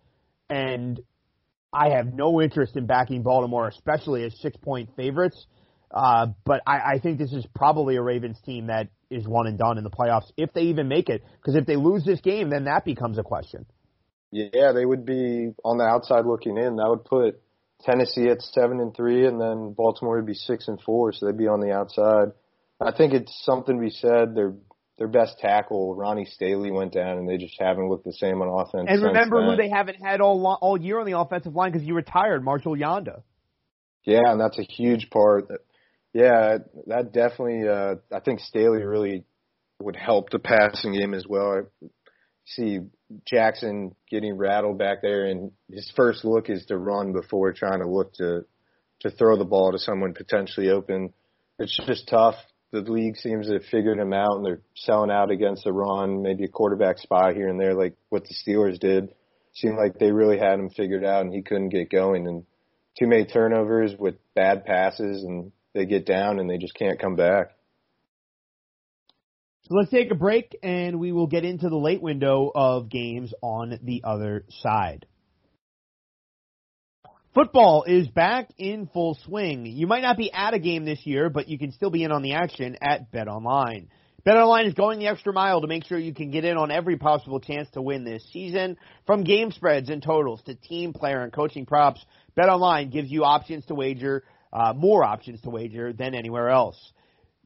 and I have no interest in backing Baltimore, especially as six-point favorites. Uh, but I, I think this is probably a Ravens team that is one and done in the playoffs, if they even make it. Because if they lose this game, then that becomes a question. Yeah, they would be on the outside looking in. That would put Tennessee at seven and three, and then Baltimore would be six and four, so they'd be on the outside. I think it's something to be said. They're Their best tackle, Ronnie Stanley, went down, and they just haven't looked the same on offense. And remember since then, who they haven't had all lo- all year on the offensive line because you retired, Marshall Yanda. Yeah, and that's a huge part. That, yeah, that definitely. Uh, I think Stanley really would help the passing game as well. I see Jackson getting rattled back there, and his first look is to run before trying to look to to throw the ball to someone potentially open. It's just tough. The league seems to have figured him out, and they're selling out against the run, maybe a quarterback spy here and there, like what the Steelers did. Seemed like they really had him figured out, and he couldn't get going. And too many turnovers with bad passes, and they get down, and they just can't come back. So let's take a break, and we will get into the late window of games on the other side. Football is back in full swing. You might not be at a game this year, but you can still be in on the action at BetOnline. BetOnline is going the extra mile to make sure you can get in on every possible chance to win this season. From game spreads and totals to team, player, and coaching props, BetOnline gives you options to wager uh, more options to wager than anywhere else.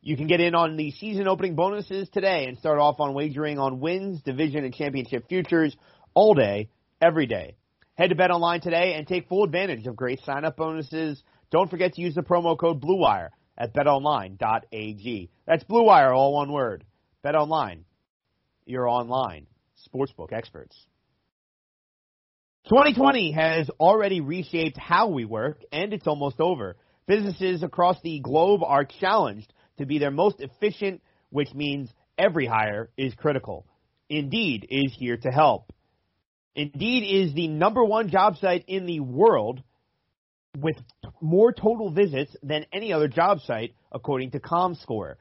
You can get in on the season opening bonuses today and start off on wagering on wins, division, and championship futures all day, every day. Head to BetOnline today and take full advantage of great sign-up bonuses. Don't forget to use the promo code BlueWire at bet online dot a g. That's BlueWire, all one word. BetOnline, your online sportsbook experts. twenty twenty has already reshaped how we work, and it's almost over. Businesses across the globe are challenged to be their most efficient, which means every hire is critical. Indeed is here to help. Indeed is the number one job site in the world with more total visits than any other job site, according to ComScore.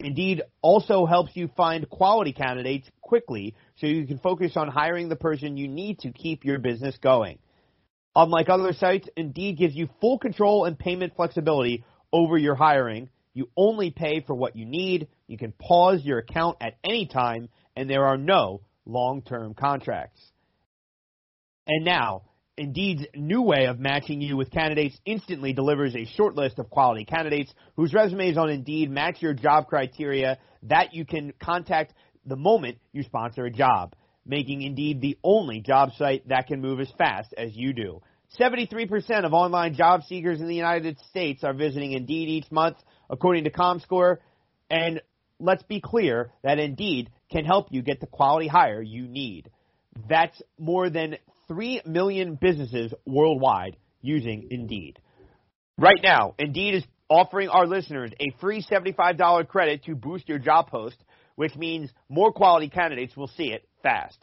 Indeed also helps you find quality candidates quickly so you can focus on hiring the person you need to keep your business going. Unlike other sites, Indeed gives you full control and payment flexibility over your hiring. You only pay for what you need. You can pause your account at any time, and there are no long-term contracts. And now, Indeed's new way of matching you with candidates instantly delivers a short list of quality candidates whose resumes on Indeed match your job criteria that you can contact the moment you sponsor a job, making Indeed the only job site that can move as fast as you do. seventy-three percent of online job seekers in the United States are visiting Indeed each month, according to ComScore, and let's be clear that Indeed can help you get the quality hire you need. That's more than three million businesses worldwide using Indeed. Right now, Indeed is offering our listeners a free seventy-five dollars credit to boost your job post, which means more quality candidates will see it fast.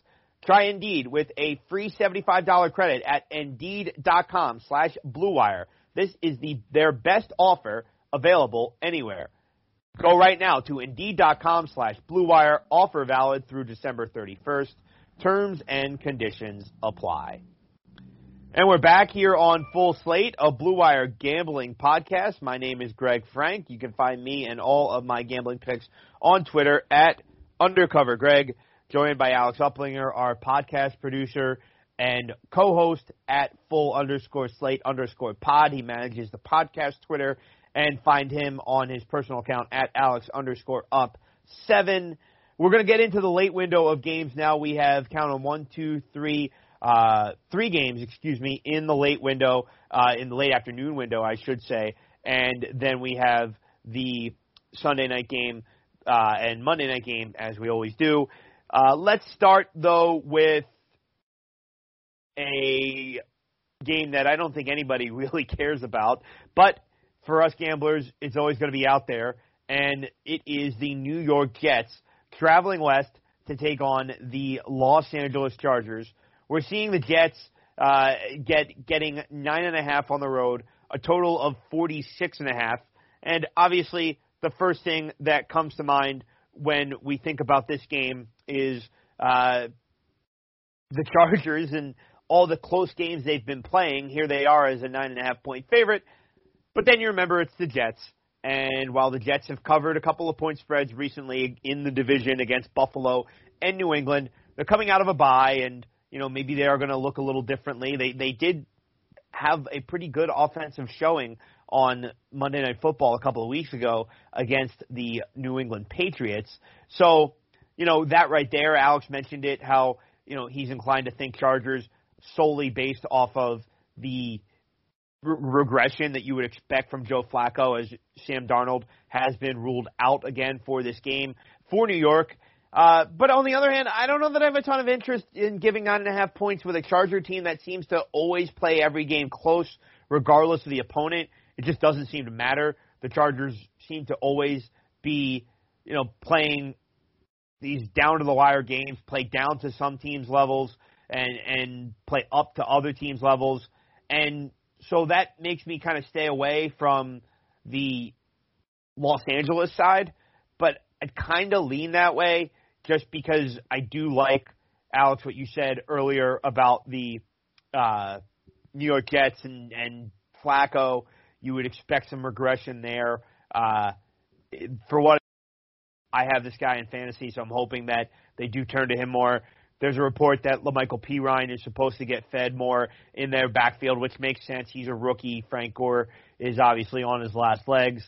Try Indeed with a free seventy-five dollars credit at Indeed.com slash BlueWire. This is the their best offer available anywhere. Go right now to Indeed.com slash BlueWire. Offer valid through December thirty-first. Terms and conditions apply. And we're back here on Full Slate, a Blue Wire gambling podcast. My name is Greg Frank. You can find me and all of my gambling picks on Twitter at UndercoverGreg, joined by Alex Uplinger, our podcast producer and co-host at Full underscore Slate underscore pod. He manages the podcast Twitter, and find him on his personal account at Alex underscore up seven. We're going to get into the late window of games now. We have, count on one, two, three, uh, three games, excuse me, in the late window, uh, in the late afternoon window, I should say. And then we have the Sunday night game uh, and Monday night game, as we always do. Uh, let's start, though, with a game that I don't think anybody really cares about. But for us gamblers, it's always going to be out there. And it is the New York Jets traveling west to take on the Los Angeles Chargers. We're seeing the Jets uh, get getting nine and a half on the road, a total of forty-six and a half. And obviously, the first thing that comes to mind when we think about this game is uh, the Chargers and all the close games they've been playing. Here they are as a nine and a half point favorite. But then you remember it's the Jets. And while the Jets have covered a couple of point spreads recently in the division against Buffalo and New England, they're coming out of a bye, and you know maybe they are going to look a little differently. They they did have a pretty good offensive showing on Monday Night Football a couple of weeks ago against the New England Patriots. So you know that right there, Alex mentioned it, how you know he's inclined to think Chargers solely based off of the regression that you would expect from Joe Flacco, as Sam Darnold has been ruled out again for this game for New York. Uh, but on the other hand, I don't know that I have a ton of interest in giving nine and a half points with a Charger team that seems to always play every game close, regardless of the opponent. It just doesn't seem to matter. The Chargers seem to always be, you know, playing these down to the wire games, play down to some teams' levels and and play up to other teams' levels. And so that makes me kind of stay away from the Los Angeles side, but I'd kind of lean that way just because I do like, Alex, what you said earlier about the uh, New York Jets and, and Flacco. You would expect some regression there. Uh, for what I have this guy in fantasy, so I'm hoping that they do turn to him more. There's a report that LaMichael Pirine is supposed to get fed more in their backfield, which makes sense. He's a rookie. Frank Gore is obviously on his last legs.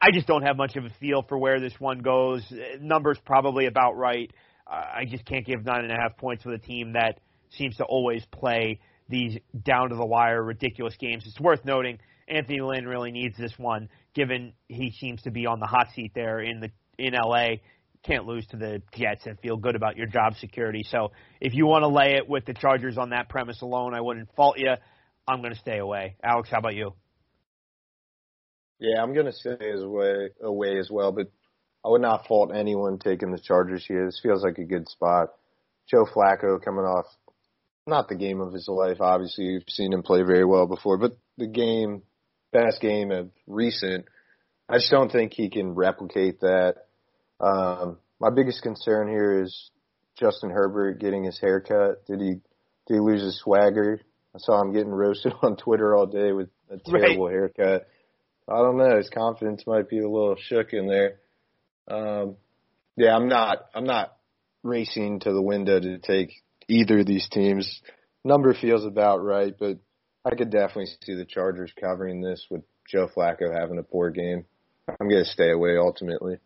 I just don't have much of a feel for where this one goes. Numbers probably about right. Uh, I just can't give nine and a half points with a team that seems to always play these down-to-the-wire, ridiculous games. It's worth noting Anthony Lynn really needs this one, given he seems to be on the hot seat there in the in L A Can't lose to the Jets and feel good about your job security. So if you want to lay it with the Chargers on that premise alone, I wouldn't fault you. I'm going to stay away. Alex, how about you? Yeah, I'm going to stay away, away as well, but I would not fault anyone taking the Chargers here. This feels like a good spot. Joe Flacco coming off not the game of his life, obviously. You've seen him play very well before, but the game, best game of recent, I just don't think he can replicate that. Um, my biggest concern here is Justin Herbert getting his hair cut. Did he did he lose his swagger? I saw him getting roasted on Twitter all day with a terrible right. haircut. I don't know. His confidence might be a little shook in there. Um, yeah, I'm not. I'm not racing to the window to take either of these teams. Number feels about right, but I could definitely see the Chargers covering this with Joe Flacco having a poor game. I'm going to stay away ultimately.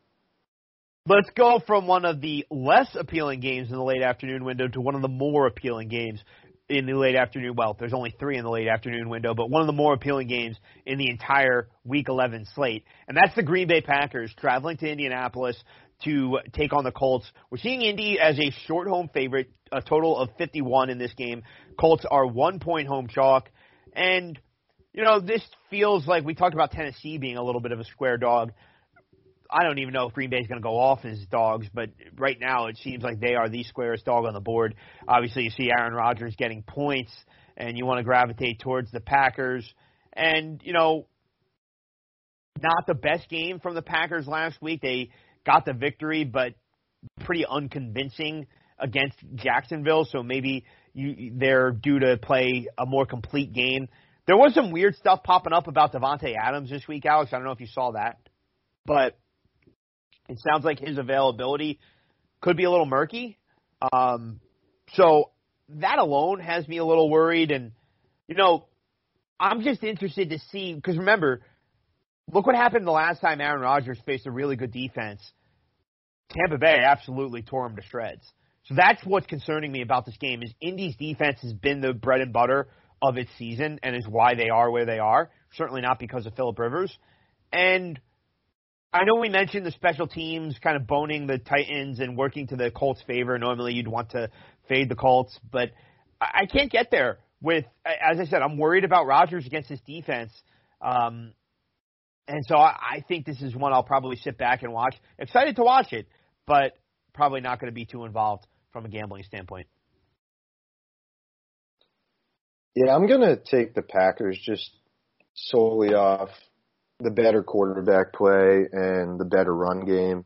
Let's go from one of the less appealing games in the late afternoon window to one of the more appealing games in the late afternoon. Well, there's only three in the late afternoon window, but one of the more appealing games in the entire Week eleven slate. And that's the Green Bay Packers traveling to Indianapolis to take on the Colts. We're seeing Indy as a short home favorite, a total of fifty-one in this game. Colts are one-point home chalk. And, you know, this feels like we talked about Tennessee being a little bit of a square dog. I don't even know if Green Bay is going to go off as dogs, but right now it seems like they are the squarest dog on the board. Obviously, you see Aaron Rodgers getting points, and you want to gravitate towards the Packers. And, you know, not the best game from the Packers last week. They got the victory, but pretty unconvincing against Jacksonville, so maybe you, they're due to play a more complete game. There was some weird stuff popping up about Devontae Adams this week, Alex. I don't know if you saw that, but it sounds like his availability could be a little murky. Um, so that alone has me a little worried. And, you know, I'm just interested to see, because remember, look what happened the last time Aaron Rodgers faced a really good defense. Tampa Bay absolutely tore him to shreds. So that's what's concerning me about this game is Indy's defense has been the bread and butter of its season and is why they are where they are. Certainly not because of Phillip Rivers. And I know we mentioned the special teams kind of boning the Titans and working to the Colts' favor. Normally you'd want to fade the Colts, but I can't get there with, as I said, I'm worried about Rodgers against his defense. Um, and so I think this is one I'll probably sit back and watch. Excited to watch it, but probably not going to be too involved from a gambling standpoint. Yeah, I'm going to take the Packers just solely off the better quarterback play and the better run game.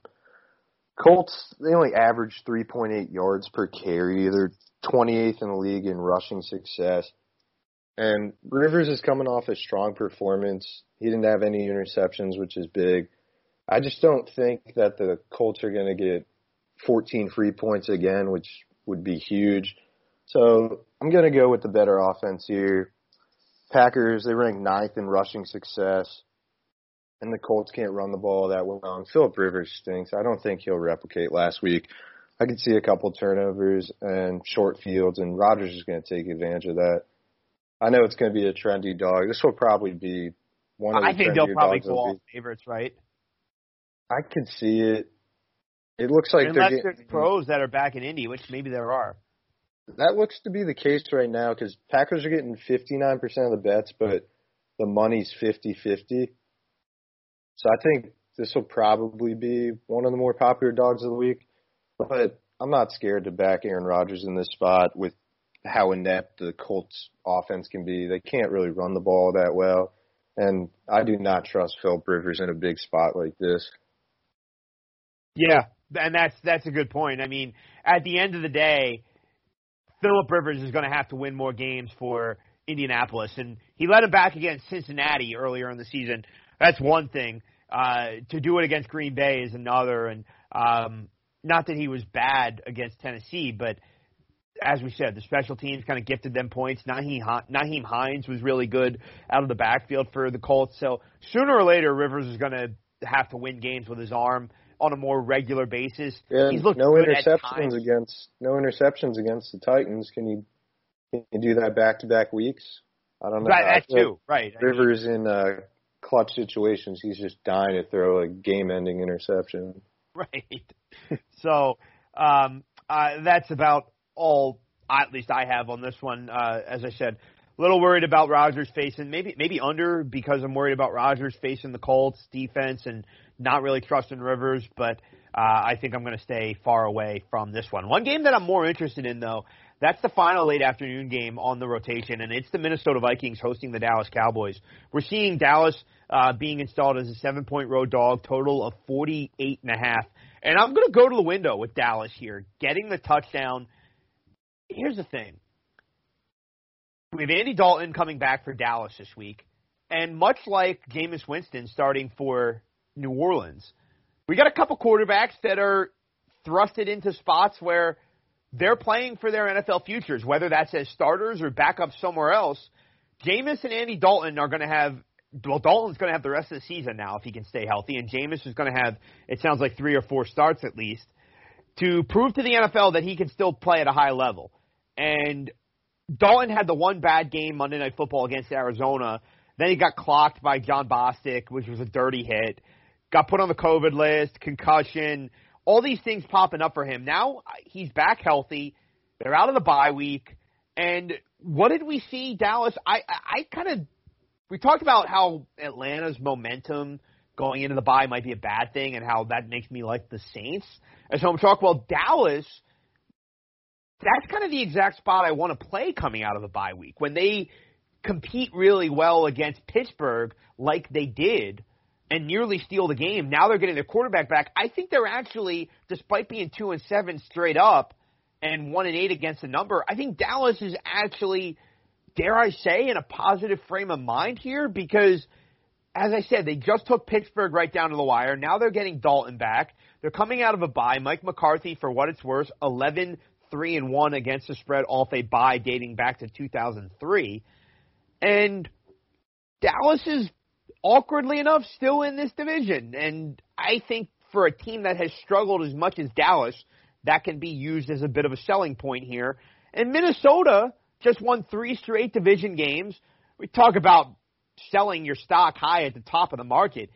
Colts, they only average three point eight yards per carry. They're twenty-eighth in the league in rushing success. And Rivers is coming off a strong performance. He didn't have any interceptions, which is big. I just don't think that the Colts are going to get fourteen free points again, which would be huge. So I'm going to go with the better offense here. Packers, they rank ninth in rushing success. And the Colts can't run the ball that well. And Phillip Rivers stinks. I don't think he'll replicate last week. I could see a couple turnovers and short fields, and Rodgers is going to take advantage of that. I know it's going to be a trendy dog. This will probably be one of the trendier dogs. I think they'll probably go all favorites, right? I could see it. It looks like unless they're getting, there's pros that are back in Indy, which maybe there are. That looks to be the case right now because Packers are getting fifty-nine percent of the bets, but the money's fifty-fifty. So I think this will probably be one of the more popular dogs of the week. But I'm not scared to back Aaron Rodgers in this spot with how inept the Colts' offense can be. They can't really run the ball that well. And I do not trust Phillip Rivers in a big spot like this. Yeah, and that's that's a good point. I mean, at the end of the day, Phillip Rivers is going to have to win more games for Indianapolis. And he led him back against Cincinnati earlier in the season. That's one thing. Uh, to do it against Green Bay is another. And, um, Not that he was bad against Tennessee, but as we said, the special teams kind of gifted them points. Naheem, Naheem Hines was really good out of the backfield for the Colts. So sooner or later, Rivers is going to have to win games with his arm on a more regular basis. Yeah, he's looked no good interceptions at against no interceptions against the Titans. Can you can you do that back to back weeks? I don't know. Right, that too. Right. Rivers I mean, in uh, clutch situations, he's just dying to throw a game ending interception. Right. So um, uh, that's about all, at least I have on this one. Uh, as I said, a little worried about Rodgers facing, maybe maybe under, because I'm worried about Rodgers facing the Colts defense and not really trusting Rivers, but uh, I think I'm going to stay far away from this one. One game that I'm more interested in, though, that's the final late afternoon game on the rotation, and it's the Minnesota Vikings hosting the Dallas Cowboys. We're seeing Dallas uh, being installed as a seven-point road dog, total of forty-eight and a half. And I'm going to go to the window with Dallas here, getting the touchdown. Here's the thing. We have Andy Dalton coming back for Dallas this week, and much like Jameis Winston starting for New Orleans, we got a couple quarterbacks that are thrusted into spots where they're playing for their N F L futures, whether that's as starters or backup somewhere else. Jameis and Andy Dalton are going to have – well, Dalton's going to have the rest of the season now if he can stay healthy, and Jameis is going to have, it sounds like, three or four starts at least, to prove to the N F L that he can still play at a high level. And Dalton had the one bad game Monday Night Football against Arizona. Then he got clocked by John Bostic, which was a dirty hit. Got put on the COVID list, concussion, all these things popping up for him. Now he's back healthy. They're out of the bye week. And what did we see, Dallas? I, I, I kind of – we talked about how Atlanta's momentum going into the bye might be a bad thing and how that makes me like the Saints as home chalk. Well, Dallas, that's kind of the exact spot I want to play coming out of the bye week. When they compete really well against Pittsburgh like they did and nearly steal the game. Now they're getting their quarterback back. I think they're actually, despite being two and seven straight up and one and eight against the number, I think Dallas is actually, dare I say, in a positive frame of mind here because, as I said, they just took Pittsburgh right down to the wire. Now they're getting Dalton back. They're coming out of a bye. Mike McCarthy, for what it's worth, eleven three and one against the spread off a bye dating back to two thousand three, and Dallas is, awkwardly enough, still in this division. And I think for a team that has struggled as much as Dallas, that can be used as a bit of a selling point here. And Minnesota just won three straight division games. We talk about selling your stock high at the top of the market.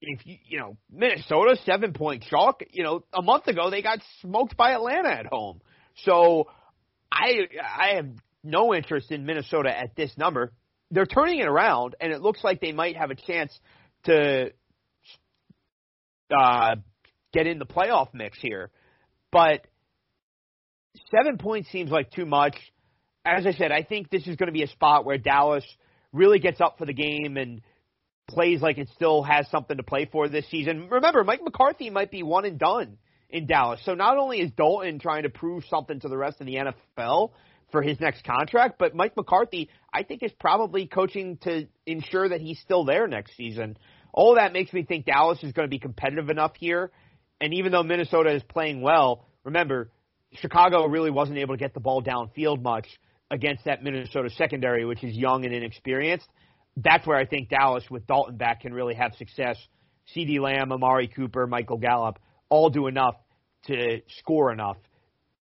If you, you know, Minnesota, seven-point chalk, you know, a month ago they got smoked by Atlanta at home. So I, I have no interest in Minnesota at this number. They're turning it around, and it looks like they might have a chance to uh, get in the playoff mix here. But seven points seems like too much. As I said, I think this is going to be a spot where Dallas really gets up for the game and plays like it still has something to play for this season. Remember, Mike McCarthy might be one and done in Dallas. So not only is Dalton trying to prove something to the rest of the N F L – for his next contract, but Mike McCarthy, I think, is probably coaching to ensure that he's still there next season. All that makes me think Dallas is going to be competitive enough here, and even though Minnesota is playing well, remember, Chicago really wasn't able to get the ball downfield much against that Minnesota secondary, which is young and inexperienced. That's where I think Dallas, with Dalton back, can really have success. CeeDee Lamb, Amari Cooper, Michael Gallup, all do enough to score enough.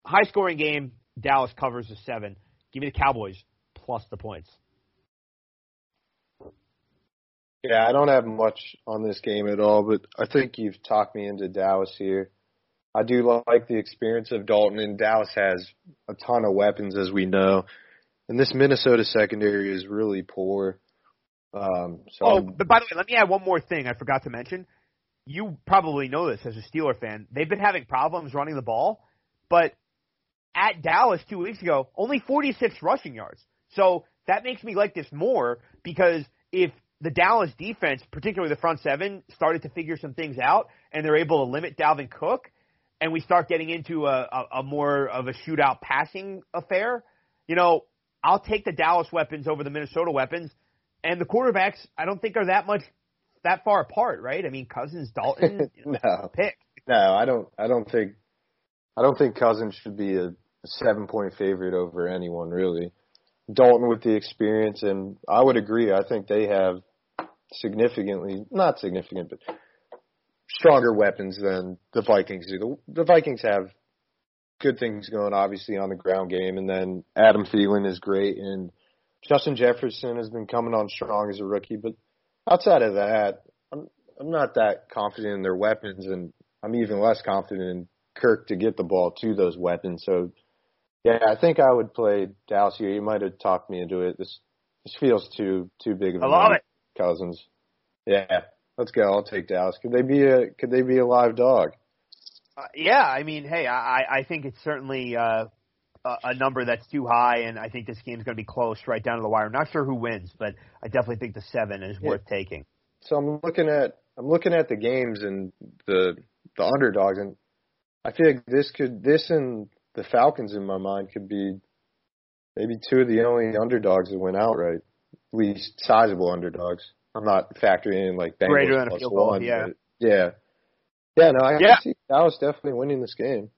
High-scoring game. Dallas covers the seven. Give me the Cowboys plus the points. Yeah, I don't have much on this game at all, but I think you've talked me into Dallas here. I do like the experience of Dalton, and Dallas has a ton of weapons, as we know. And this Minnesota secondary is really poor. Um, so oh, but by the way, let me add one more thing I forgot to mention. You probably know this as a Steeler fan. They've been having problems running the ball, but at Dallas two weeks ago, only forty-six rushing yards. So that makes me like this more because if the Dallas defense, particularly the front seven, started to figure some things out and they're able to limit Dalvin Cook and we start getting into a, a, a more of a shootout passing affair, you know, I'll take the Dallas weapons over the Minnesota weapons. And the quarterbacks I don't think are that much that far apart, right? I mean, Cousins, Dalton, you know, no. Pick. No, I don't. I don't think. I don't think Cousins should be a seven-point favorite over anyone, really. Dalton with the experience, and I would agree. I think they have significantly, not significant, but stronger weapons than the Vikings do. The, the Vikings have good things going, obviously, on the ground game, and then Adam Thielen is great, and Justin Jefferson has been coming on strong as a rookie. But outside of that, I'm, I'm not that confident in their weapons, and I'm even less confident in Kirk to get the ball to those weapons. So, yeah, I think I would play Dallas here. You might have talked me into it. This this feels too too big of a I love it. Cousins. Yeah, let's go. I'll take Dallas. Could they be a could they be a live dog? Uh, yeah, I mean, hey, I, I think it's certainly uh, a, a number that's too high, and I think this game's going to be close right down to the wire. I'm not sure who wins, but I definitely think the seven is yeah. worth taking. So I'm looking at I'm looking at the games and the the underdogs, and I feel like this could this and the Falcons in my mind could be maybe two of the only underdogs that went outright, at least sizable underdogs. I'm not factoring in like Bengals greater than a field goal, one, yeah, yeah, yeah. No, I yeah. can see Dallas definitely winning this game.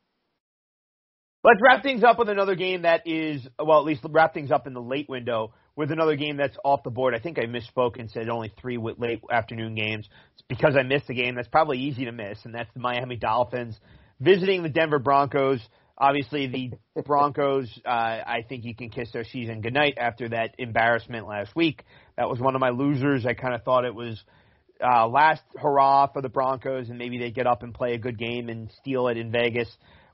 Let's wrap things up with another game that is well, at least wrap things up in the late window with another game that's off the board. I think I misspoke and said only three late afternoon games. It's because I missed a game that's probably easy to miss, and that's the Miami Dolphins visiting the Denver Broncos. Obviously, the Broncos, uh, I think you can kiss their season goodnight after that embarrassment last week. That was one of my losers. I kind of thought it was uh, last hurrah for the Broncos, and maybe they'd get up and play a good game and steal it in Vegas,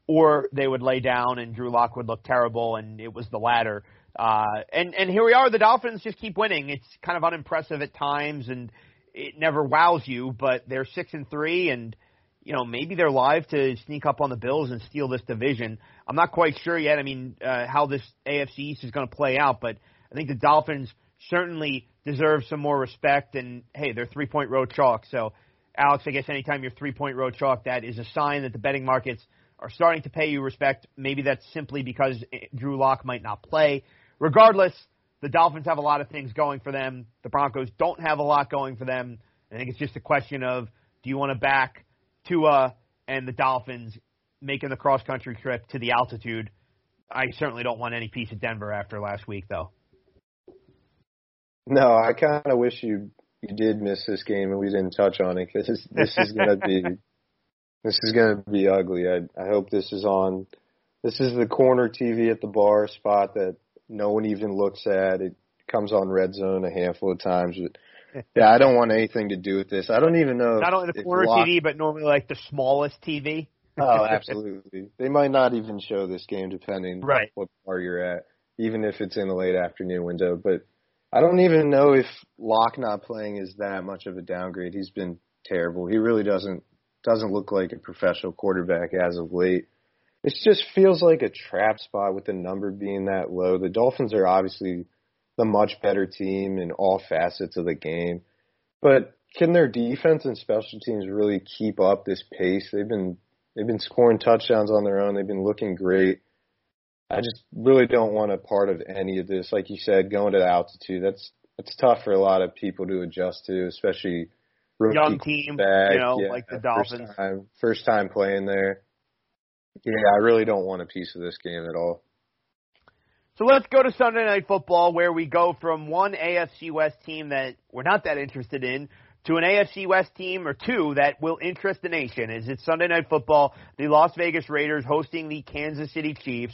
or they would lay down and Drew Lock would look terrible, and it was the latter. Uh, and, and here we are. The Dolphins just keep winning. It's kind of unimpressive at times, and it never wows you, but they're six and three, and you know, maybe they're live to sneak up on the Bills and steal this division. I'm not quite sure yet, I mean, uh, how this A F C East is going to play out, but I think the Dolphins certainly deserve some more respect, and, hey, they're three-point road chalk. So, Alex, I guess anytime you're three-point road chalk, that is a sign that the betting markets are starting to pay you respect. Maybe that's simply because Drew Lock might not play. Regardless, the Dolphins have a lot of things going for them. The Broncos don't have a lot going for them. I think it's just a question of, do you want to back Tua and the Dolphins making the cross-country trip to the altitude? I certainly don't want any piece of Denver after last week, though. No, I kind of wish you, you did miss this game and we didn't touch on it, because this, this is going to be this is going to be ugly. I, I hope this is on. This is the corner T V at the bar spot that no one even looks at. It comes on Red Zone a handful of times, but yeah, I don't want anything to do with this. I don't even know. Not only the corner T V, but normally like the smallest T V. Oh, absolutely. They might not even show this game depending right. on what bar you're at, even if it's in a late afternoon window. But I don't even know if Locke not playing is that much of a downgrade. He's been terrible. He really doesn't doesn't look like a professional quarterback as of late. It just feels like a trap spot with the number being that low. The Dolphins are obviously the much better team in all facets of the game. But can their defense and special teams really keep up this pace? They've been they've been scoring touchdowns on their own. They've been looking great. I just really don't want a part of any of this. Like you said, going to the altitude, that's that's tough for a lot of people to adjust to, especially rookie young team, back. you know, yeah, like the Dolphins. First time, first time playing there. Yeah, I really don't want a piece of this game at all. So let's go to Sunday Night Football, where we go from one A F C West team that we're not that interested in to an A F C West team or two that will interest the nation. Is it Sunday Night Football, the Las Vegas Raiders hosting the Kansas City Chiefs?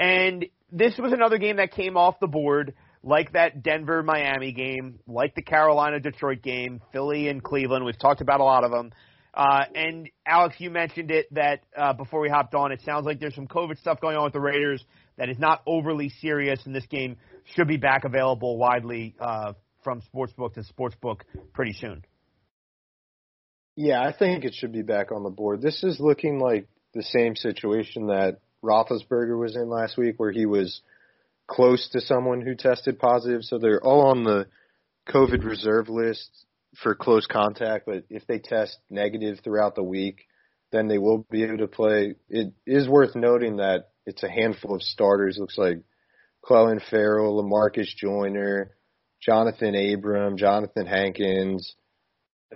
And this was another game that came off the board, like that Denver-Miami game, like the Carolina-Detroit game, Philly and Cleveland. We've talked about a lot of them. Uh, and, Alex, you mentioned it that uh, before we hopped on, it sounds like there's some COVID stuff going on with the Raiders that is not overly serious, and this game should be back available widely uh, from sportsbook to sportsbook pretty soon. Yeah, I think it should be back on the board. This is looking like the same situation that Roethlisberger was in last week, where he was close to someone who tested positive. So they're all on the COVID reserve list for close contact, but if they test negative throughout the week, then they will be able to play. It is worth noting that it's a handful of starters. Looks like Clelin Ferrell, LaMarcus Joyner, Jonathan Abram, Jonathan Hankins,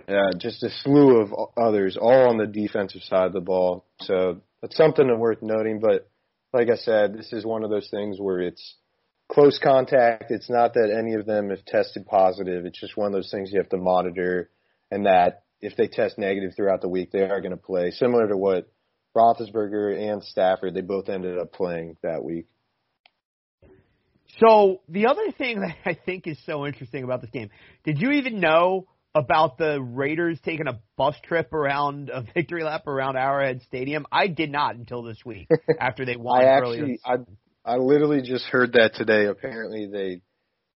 uh, just a slew of others, all on the defensive side of the ball. So that's something worth noting. But like I said, this is one of those things where it's close contact. It's not that any of them have tested positive. It's just one of those things you have to monitor, and that if they test negative throughout the week, they are going to play, similar to what Roethlisberger and Stafford, they both ended up playing that week. So the other thing that I think is so interesting about this game, did you even know about the Raiders taking a bus trip around, a victory lap around Arrowhead Stadium? I did not until this week after they won. I actually, earlier. I, I literally just heard that today. Apparently they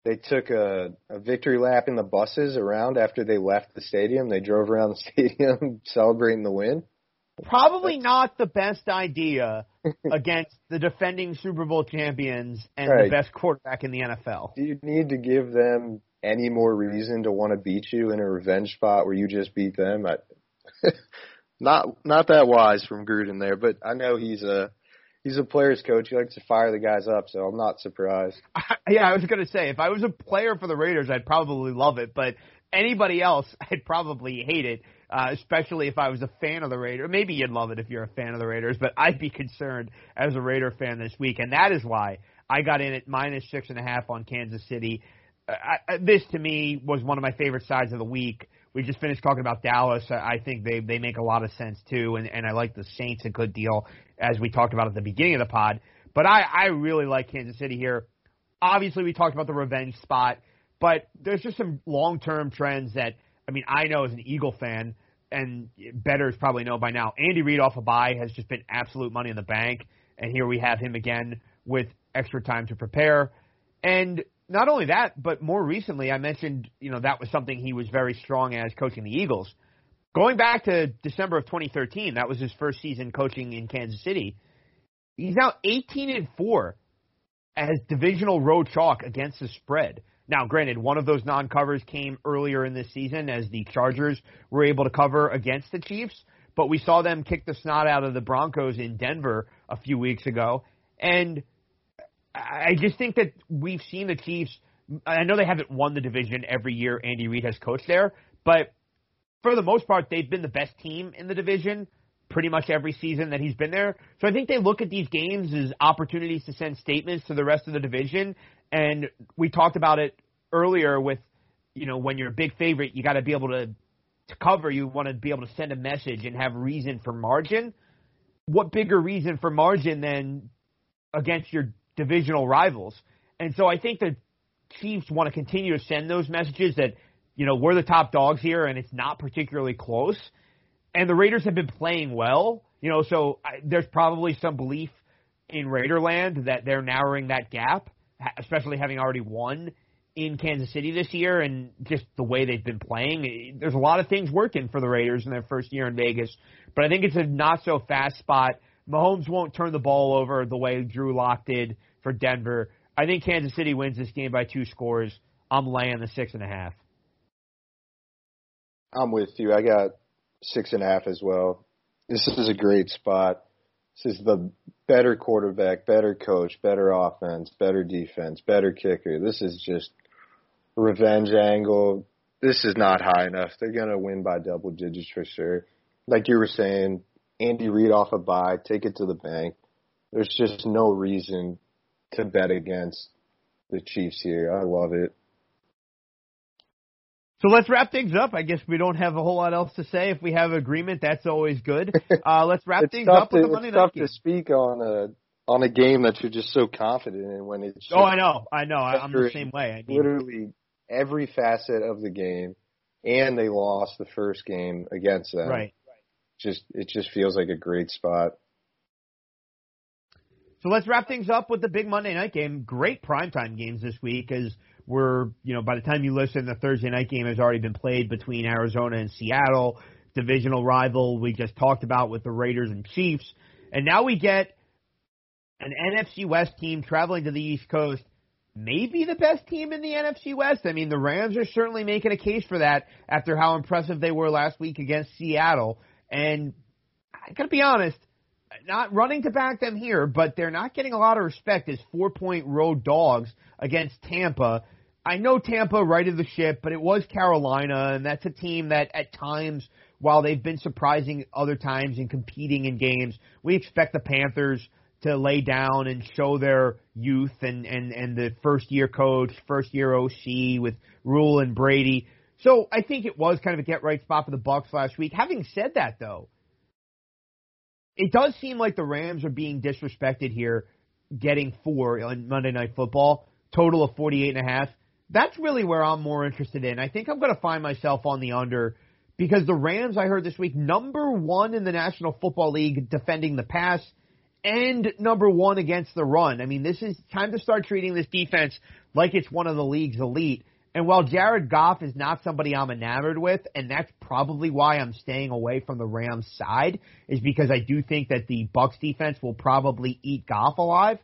they took a, a victory lap in the buses around after they left the stadium. They drove around the stadium celebrating the win. Probably not the best idea against the defending Super Bowl champions and right. the best quarterback in the N F L. Do you need to give them any more reason to want to beat you in a revenge spot where you just beat them? I, not not that wise from Gruden there, but I know he's a he's a player's coach. He likes to fire the guys up, so I'm not surprised. I, yeah, I was going to say, if I was a player for the Raiders, I'd probably love it, but anybody else, I'd probably hate it. Uh, especially if I was a fan of the Raiders. Maybe you'd love it if you're a fan of the Raiders, but I'd be concerned as a Raider fan this week, and that is why I got in at minus six and a half on Kansas City. Uh, I, this, to me, was one of my favorite sides of the week. We just finished talking about Dallas. I, I think they, they make a lot of sense, too, and, and I like the Saints a good deal, as we talked about at the beginning of the pod. But I, I really like Kansas City here. Obviously, we talked about the revenge spot, but there's just some long-term trends that, I mean, I know as an Eagle fan, and bettors probably know by now, Andy Reid off a bye has just been absolute money in the bank, and here we have him again with extra time to prepare. And not only that, but more recently, I mentioned, you know, that was something he was very strong as coaching the Eagles. Going back to December of twenty thirteen, that was his first season coaching in Kansas City. He's now eighteen and four as divisional road chalk against the spread. Now, granted, one of those non-covers came earlier in this season as the Chargers were able to cover against the Chiefs, but we saw them kick the snot out of the Broncos in Denver a few weeks ago. And I just think that we've seen the Chiefs – I know they haven't won the division every year Andy Reid has coached there, but for the most part, they've been the best team in the division pretty much every season that he's been there. So I think they look at these games as opportunities to send statements to the rest of the division. And we talked about it earlier with, you know, when you're a big favorite, you got to be able to, to cover. You want to be able to send a message and have reason for margin. What bigger reason for margin than against your divisional rivals? And so I think the Chiefs want to continue to send those messages that, you know, we're the top dogs here and it's not particularly close. And the Raiders have been playing well, you know, so I, there's probably some belief in Raiderland that they're narrowing that gap, especially having already won in Kansas City this year and just the way they've been playing. There's a lot of things working for the Raiders in their first year in Vegas, but I think it's a not-so-fast spot. Mahomes won't turn the ball over the way Drew Lock did for Denver. I think Kansas City wins this game by two scores. I'm laying the six and a half. I'm with you. I got six and a half as well. This is a great spot. This is the better quarterback, better coach, better offense, better defense, better kicker. This is just revenge angle. This is not high enough. They're going to win by double digits for sure. Like you were saying, Andy Reid off a bye, take it to the bank. There's just no reason to bet against the Chiefs here. I love it. So let's wrap things up. I guess we don't have a whole lot else to say. If we have agreement, that's always good. Uh, let's wrap things up with the Monday night game. It's tough to speak on a on a game that you're just so confident in when it's. Oh, I know, I know. I'm the same way. I mean, literally every facet of the game, and they lost the first game against them. Right. Just it just feels like a great spot. So let's wrap things up with the big Monday night game. Great primetime games this week, as we're, you know, by the time you listen, the Thursday night game has already been played between Arizona and Seattle, divisional rival we just talked about with the Raiders and Chiefs. And now we get an N F C West team traveling to the East Coast, maybe the best team in the N F C West. I mean, the Rams are certainly making a case for that after how impressive they were last week against Seattle. And I got to be honest, not running to back them here, but they're not getting a lot of respect as four-point road dogs against Tampa. I know Tampa righted the ship, but it was Carolina, and that's a team that at times, while they've been surprising other times and competing in games, we expect the Panthers to lay down and show their youth and, and, and the first-year coach, first-year O C with Rule and Brady. So I think it was kind of a get-right spot for the Bucs last week. Having said that, though, it does seem like the Rams are being disrespected here, getting four on Monday Night Football, total of forty-eight and a half. That's really where I'm more interested in. I think I'm going to find myself on the under because the Rams, I heard this week, number one in the National Football League defending the pass and number one against the run. I mean, this is time to start treating this defense like it's one of the league's elite. And while Jared Goff is not somebody I'm enamored with, and that's probably why I'm staying away from the Rams' side, is because I do think that the Bucs defense will probably eat Goff alive.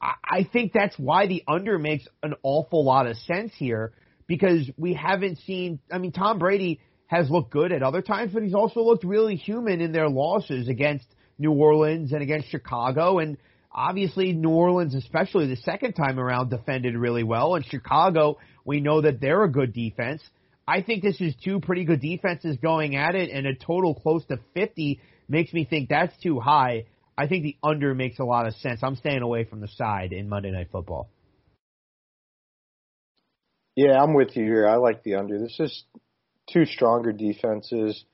I think that's why the under makes an awful lot of sense here, because we haven't seen – I mean, Tom Brady has looked good at other times, but he's also looked really human in their losses against New Orleans and against Chicago. And obviously New Orleans, especially the second time around, defended really well. And Chicago, we know that they're a good defense. I think this is two pretty good defenses going at it, and a total close to fifty makes me think that's too high. I think the under makes a lot of sense. I'm staying away from the side in Monday Night Football. Yeah, I'm with you here. I like the under. This is two stronger defenses.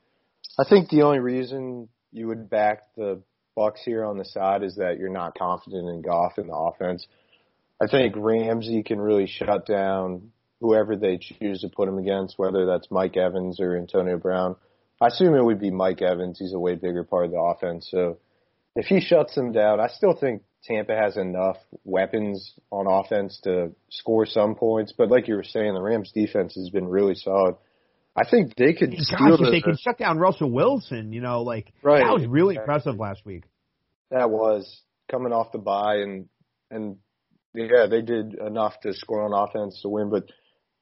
I think the only reason you would back the Bucs here on the side is that you're not confident in Goff in the offense. I think Ramsey can really shut down whoever they choose to put him against, whether that's Mike Evans or Antonio Brown. I assume it would be Mike Evans. He's a way bigger part of the offense, so if he shuts them down, I still think Tampa has enough weapons on offense to score some points. But like you were saying, the Rams' defense has been really solid. I think they could Gosh, steal the, they could shut down Russell Wilson, you know, like right, that was really exactly. impressive last week. That was coming off the bye, and and yeah, they did enough to score on offense to win. But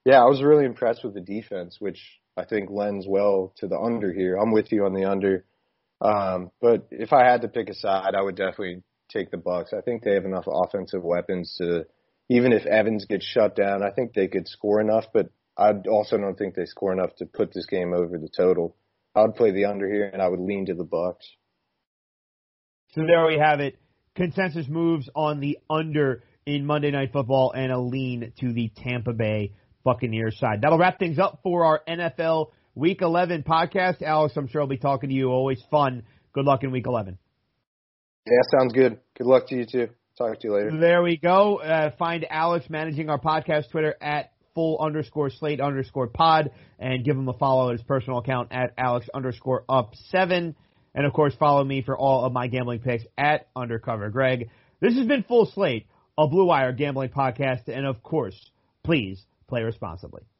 yeah, I was really impressed with the defense, which I think lends well to the under here. I'm with you on the under. Um, but if I had to pick a side, I would definitely take the Bucs. I think they have enough offensive weapons to, even if Evans gets shut down, I think they could score enough. But I also don't think they score enough to put this game over the total. I would play the under here, and I would lean to the Bucs. So there we have it. Consensus moves on the under in Monday Night Football and a lean to the Tampa Bay Buccaneers side. That'll wrap things up for our N F L Week eleven podcast. Alex, I'm sure I'll be talking to you. Always fun. Good luck in Week eleven. Yeah, sounds good. Good luck to you, too. Talk to you later. There we go. Uh, find Alex managing our podcast Twitter at full underscore slate underscore pod, and give him a follow at his personal account at Alex underscore up seven. And, of course, follow me for all of my gambling picks at Undercover Greg. This has been Full Slate, a Blue Wire gambling podcast, and, of course, please play responsibly.